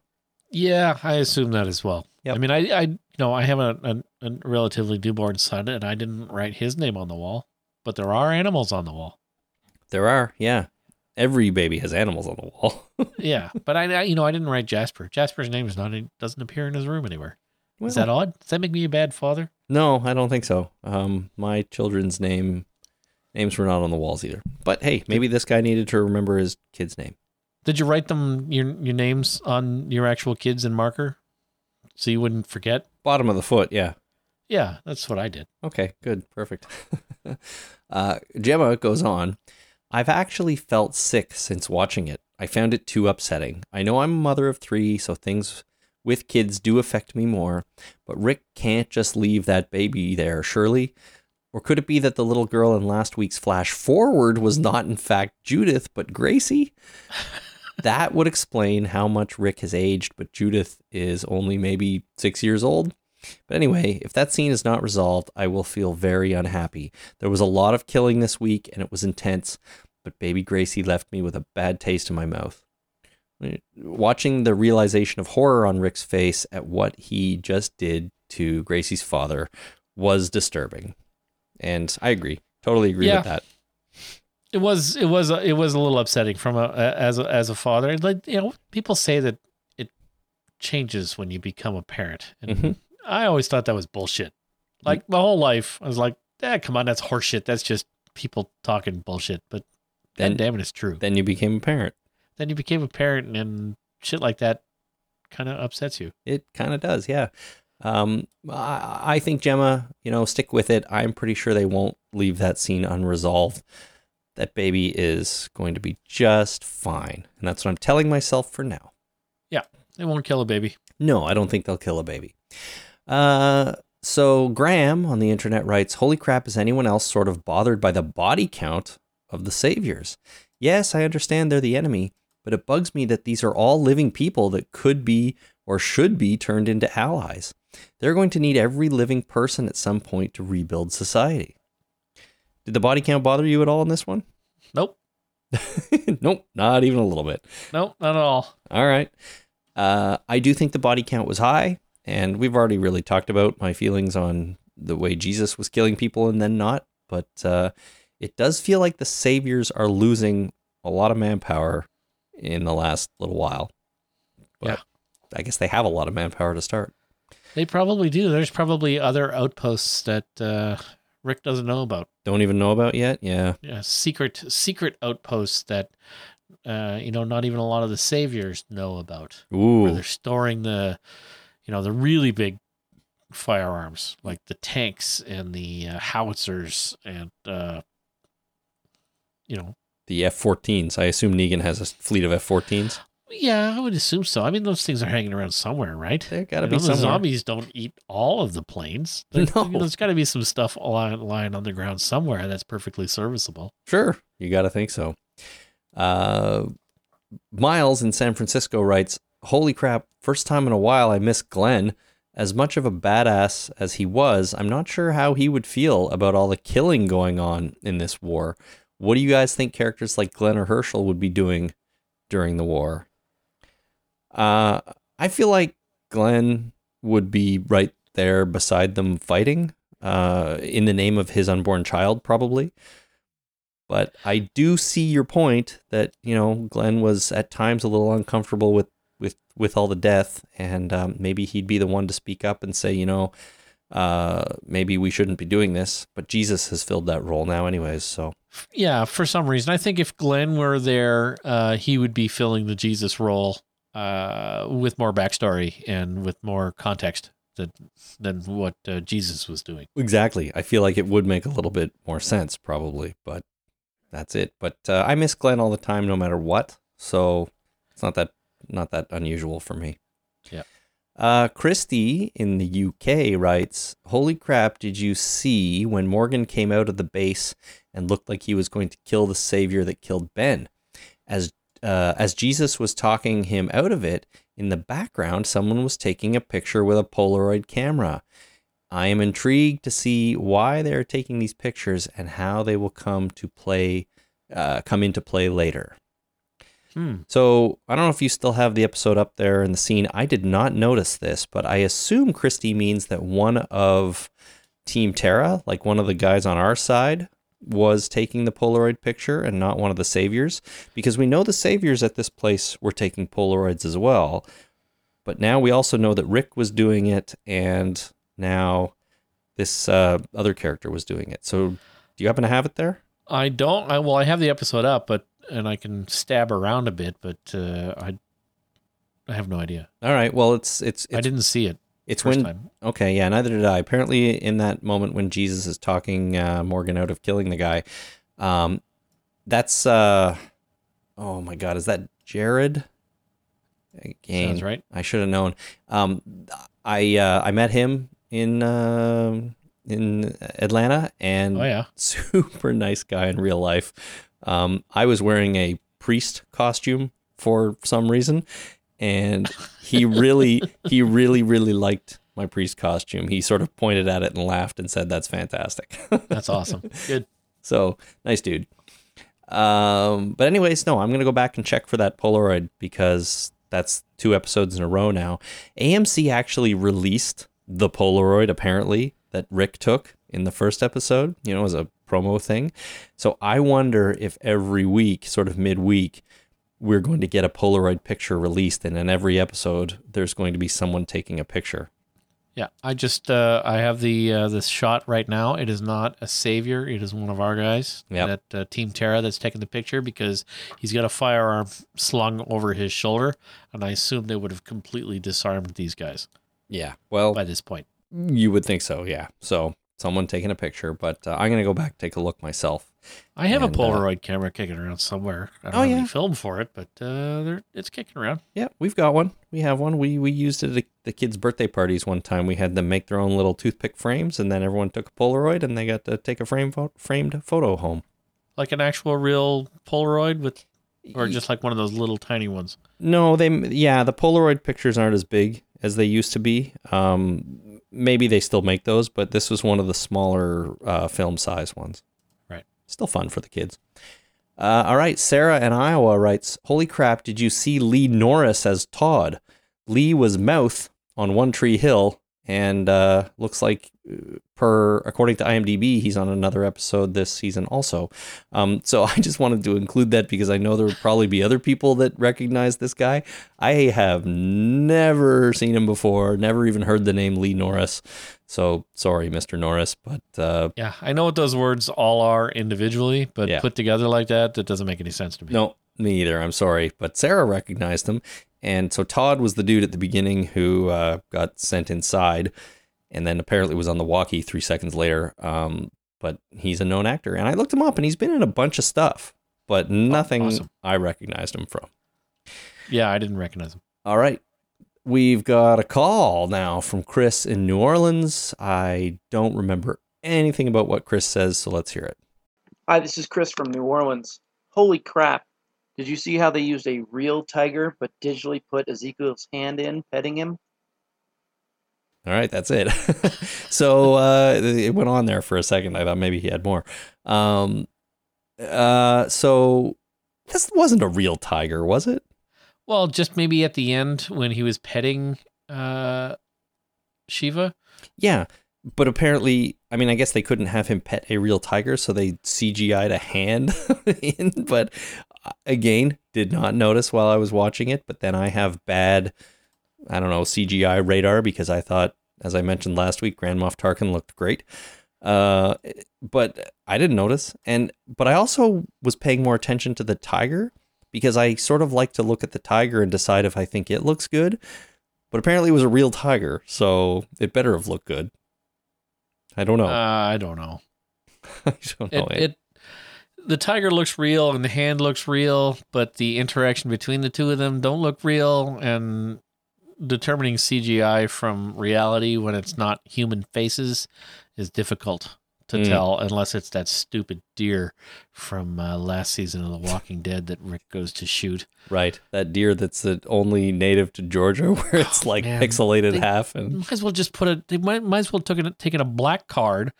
Yeah, I assume that as well. Yep. I mean, I, I, you know, I have a, a, a relatively newborn son, and I didn't write his name on the wall, but there are animals on the wall. There are, yeah. Every baby has animals on the wall. Yeah, but I, I, you know, I didn't write Jasper. Jasper's name is not, doesn't appear in his room anywhere. Well, is that odd? Does that make me a bad father? No, I don't think so. Um, my children's name names were not on the walls either. But hey, maybe this guy needed to remember his kid's name. Did you write them your your names on your actual kids in marker, so you wouldn't forget? Bottom of the foot, yeah. Yeah, that's what I did. Okay, good, perfect. uh, Gemma goes on. I've actually felt sick since watching it. I found it too upsetting. I know I'm a mother of three, so things with kids do affect me more, but Rick can't just leave that baby there, surely? Or could it be that the little girl in last week's flash forward was not, in fact, Judith, but Gracie? That would explain how much Rick has aged, but Judith is only maybe six years old. But anyway, if that scene is not resolved, I will feel very unhappy. There was a lot of killing this week, and it was intense, but baby Gracie left me with a bad taste in my mouth. Watching the realization of horror on Rick's face at what he just did to Gracie's father was disturbing. And I agree. Totally agree yeah. with that. It was it was it was a little upsetting from a as a, as a father. Like, you know, people say that it changes when you become a parent. And mm-hmm. I always thought that was bullshit. Like my whole life, I was like, eh, come on, that's horseshit. That's just people talking bullshit. But then, damn it, it's true. Then you became a parent. Then you became a parent, and shit like that kind of upsets you. It kind of does, yeah. Um, I, I think, Gemma, you know, stick with it. I'm pretty sure they won't leave that scene unresolved. That baby is going to be just fine. And that's what I'm telling myself for now. Yeah, they won't kill a baby. No, I don't think they'll kill a baby. Uh, so Graham on the internet writes, holy crap, is anyone else sort of bothered by the body count of the Saviors? Yes, I understand they're the enemy, but it bugs me that these are all living people that could be or should be turned into allies. They're going to need every living person at some point to rebuild society. Did the body count bother you at all in this one? Nope. Nope, not even a little bit. Nope, not at all. All right. Uh, I do think the body count was high. And we've already really talked about my feelings on the way Jesus was killing people and then not. But uh, it does feel like the Saviors are losing a lot of manpower in the last little while. But yeah. I guess they have a lot of manpower to start. They probably do. There's probably other outposts that uh, Rick doesn't know about. Don't even know about yet? Yeah. Yeah, secret, secret outposts that, uh, you know, not even a lot of the Saviors know about. Ooh. Where they're storing the... You know, the really big firearms, like the tanks and the uh, howitzers and, uh, you know. The F fourteens. I assume Negan has a fleet of F fourteens. Yeah, I would assume so. I mean, those things are hanging around somewhere, right? They've got to be know, somewhere. The zombies don't eat all of the planes. There, no. You know, there's got to be some stuff lying on the ground somewhere that's perfectly serviceable. Sure. You got to think so. Uh, Miles in San Francisco writes, holy crap, first time in a while I miss Glenn. As much of a badass as he was, I'm not sure how he would feel about all the killing going on in this war. What do you guys think characters like Glenn or Herschel would be doing during the war? Uh, I feel like Glenn would be right there beside them fighting. uh, in the name of his unborn child, probably. But I do see your point that, you know, Glenn was at times a little uncomfortable with, with, with all the death, and um, maybe he'd be the one to speak up and say, you know, uh, maybe we shouldn't be doing this, but Jesus has filled that role now anyways. So yeah, for some reason, I think if Glenn were there, uh, he would be filling the Jesus role, uh, with more backstory and with more context than, than what uh, Jesus was doing. Exactly. I feel like it would make a little bit more sense probably, but that's it. But, uh, I miss Glenn all the time, no matter what. So it's not that, not that unusual for me. Yeah. Uh, Christy in the U K writes, holy crap, did you see when Morgan came out of the base and looked like he was going to kill the savior that killed Ben? As uh, as Jesus was talking him out of it, in the background, someone was taking a picture with a Polaroid camera. I am intrigued to see why they are taking these pictures and how they will come to play, uh, come into play later. Hmm. So I don't know if you still have the episode up there in the scene. I did not notice this, but I assume Christy means that one of Team Terra, like one of the guys on our side, was taking the Polaroid picture and not one of the saviors, because we know the saviors at this place were taking Polaroids as well. But now we also know that Rick was doing it, and now this uh, other character was doing it. So do you happen to have it there? I don't. I, well, I have the episode up, but and I can stab around a bit, but uh, I I have no idea. All right. Well, it's it's. it's I didn't see it. It's when time. Okay, yeah, neither did I. Apparently, in that moment when Jesus is talking uh, Morgan out of killing the guy, um, that's uh, oh my God, is that Jared? Again, sounds right. I should have known. Um, I uh, I met him in. Uh, in Atlanta, and oh, yeah. Super nice guy in real life. Um, I was wearing a priest costume for some reason, and he really, he really, really liked my priest costume. He sort of pointed at it and laughed and said, that's fantastic. That's awesome. Good. So nice dude. Um, but anyways, no, I'm going to go back and check for that Polaroid, because that's two episodes in a row now. A M C actually released the Polaroid apparently that Rick took in the first episode, you know, as a promo thing. So I wonder if every week, sort of midweek, we're going to get a Polaroid picture released, and in every episode, there's going to be someone taking a picture. Yeah, I just, uh, I have the uh, this shot right now. It is not a savior. It is one of our guys, yep. that uh, Team Terra that's taking the picture, because he's got a firearm slung over his shoulder, and I assume they would have completely disarmed these guys. Yeah, well, by this point. You would think so, yeah. So someone taking a picture, but uh, I'm going to go back, take a look myself. I have and, a Polaroid uh, camera kicking around somewhere. I don't oh, have yeah. any film for it, but uh, it's kicking around. Yeah, we've got one. We have one. We we used it at the kids' birthday parties one time. We had them make their own little toothpick frames, and then everyone took a Polaroid, and they got to take a frame fo- framed photo home. Like an actual real Polaroid with... Or just like one of those little tiny ones? No, they yeah, the Polaroid pictures aren't as big as they used to be. Um, maybe they still make those, but this was one of the smaller uh, film size ones. Right. Still fun for the kids. Uh, all right, Sarah in Iowa writes, holy crap, did you see Lee Norris as Todd? Lee was Mouth on One Tree Hill, and uh, looks like, per according to I M D B, he's on another episode this season also. Um, so I just wanted to include that because I know there would probably be other people that recognize this guy. I have never seen him before, never even heard the name Lee Norris. So sorry, Mister Norris, but uh, yeah, I know what those words all are individually, but yeah. Put together like that, that doesn't make any sense to me. No, me either. I'm sorry, but Sarah recognized him. And so Todd was the dude at the beginning who uh, got sent inside, and then apparently was on the walkie three seconds later. Um, but he's a known actor, and I looked him up, and he's been in a bunch of stuff, but nothing oh, awesome. I recognized him from. Yeah, I didn't recognize him. All right. We've got a call now from Chris in New Orleans. I don't remember anything about what Chris says, so let's hear it. Hi, this is Chris from New Orleans. Holy crap. Did you see how they used a real tiger but digitally put Ezekiel's hand in, petting him? All right, that's it. So uh, it went on there for a second. I thought maybe he had more. Um, uh, so this wasn't a real tiger, was it? Well, just maybe at the end when he was petting uh, Shiva. Yeah. But apparently, I mean, I guess they couldn't have him pet a real tiger, so they C G I'd a hand in. But again, did not notice while I was watching it. But then I have bad, I don't know, C G I radar, because I thought, as I mentioned last week, Grand Moff Tarkin looked great. Uh, but I didn't notice. And but I also was paying more attention to the tiger, because I sort of like to look at the tiger and decide if I think it looks good. But apparently it was a real tiger, so it better have looked good. I don't know. Uh, I don't know. I don't know. It, it, the tiger looks real and the hand looks real, but the interaction between the two of them don't look real. And determining C G I from reality when it's not human faces is difficult to mm. tell, unless it's that stupid deer from uh, last season of The Walking Dead that Rick goes to shoot. Right. That deer that's the only native to Georgia, where it's oh, like man. pixelated they half. And might as well just put it, they might, might as well took it, taken a black card,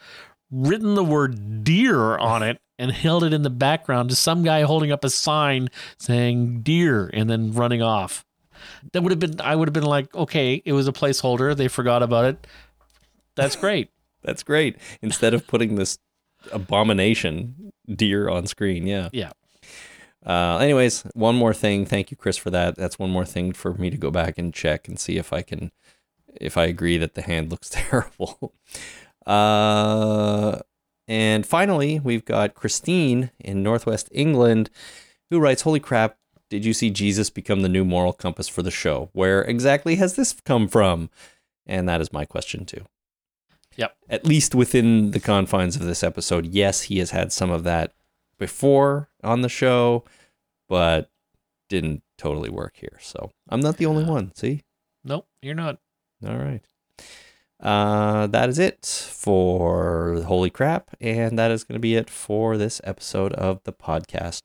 written the word deer on it, and held it in the background to some guy holding up a sign saying deer and then running off. That would have been, I would have been like, okay, it was a placeholder. They forgot about it. That's great. That's great. Instead of putting this abomination deer on screen. Yeah. Yeah. Uh, anyways, one more thing. Thank you, Chris, for that. That's one more thing for me to go back and check and see if I can, if I agree that the hand looks terrible. Uh, and finally, we've got Christine in Northwest England, who writes, holy crap, did you see Jesus become the new moral compass for the show? Where exactly has this come from? And that is my question too. Yep. At least within the confines of this episode, yes, he has had some of that before on the show, but didn't totally work here. So I'm not the only uh, one, see? Nope, you're not. All right. Uh, that is it for Holy Crap, and that is going to be it for this episode of the podcast.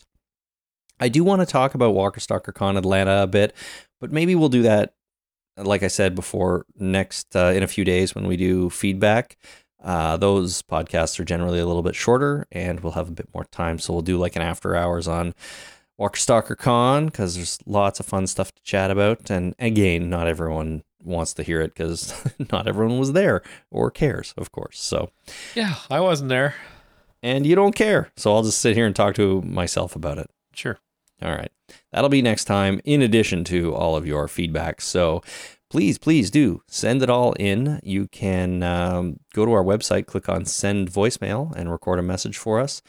I do want to talk about Walker StalkerCon Atlanta a bit, but maybe we'll do that, like I said before, next uh, in a few days when we do feedback. Uh, those podcasts are generally a little bit shorter and we'll have a bit more time. So we'll do like an after hours on Walker StalkerCon, because there's lots of fun stuff to chat about. And again, not everyone wants to hear it because not everyone was there or cares, of course. So yeah, I wasn't there. And you don't care. So I'll just sit here and talk to myself about it. Sure. All right. That'll be next time, in addition to all of your feedback. So please, please do send it all in. You can um, go to our website, click on send voicemail and record a message for us.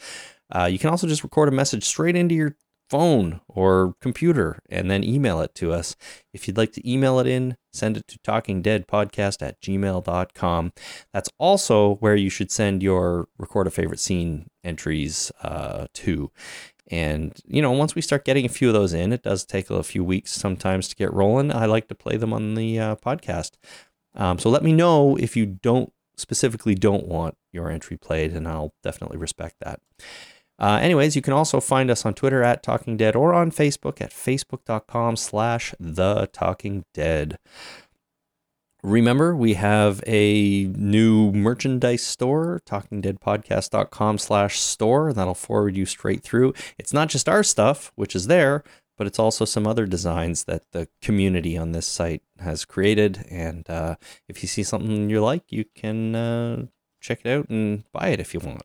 Uh, you can also just record a message straight into your phone or computer and then email it to us. If you'd like to email it in, send it to talking dead podcast at gmail dot com. That's also where you should send your record a favorite scene entries uh, to. And, you know, once we start getting a few of those in, it does take a few weeks sometimes to get rolling. I like to play them on the uh, podcast. Um, so let me know if you don't specifically don't want your entry played, and I'll definitely respect that. Uh, anyways, you can also find us on Twitter at Talking Dead or on Facebook at facebook dot com slash the talking dead. Remember, we have a new merchandise store, talking dead podcast dot com slash store. That'll forward you straight through. It's not just our stuff, which is there, but it's also some other designs that the community on this site has created. And uh, if you see something you like, you can uh, check it out and buy it if you want.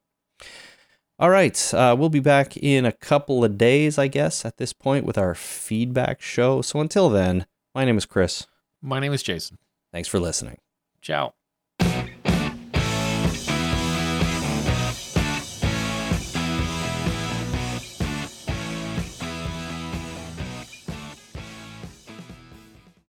All right, uh, we'll be back in a couple of days, I guess, at this point with our feedback show. So until then, my name is Chris. My name is Jason. Thanks for listening. Ciao.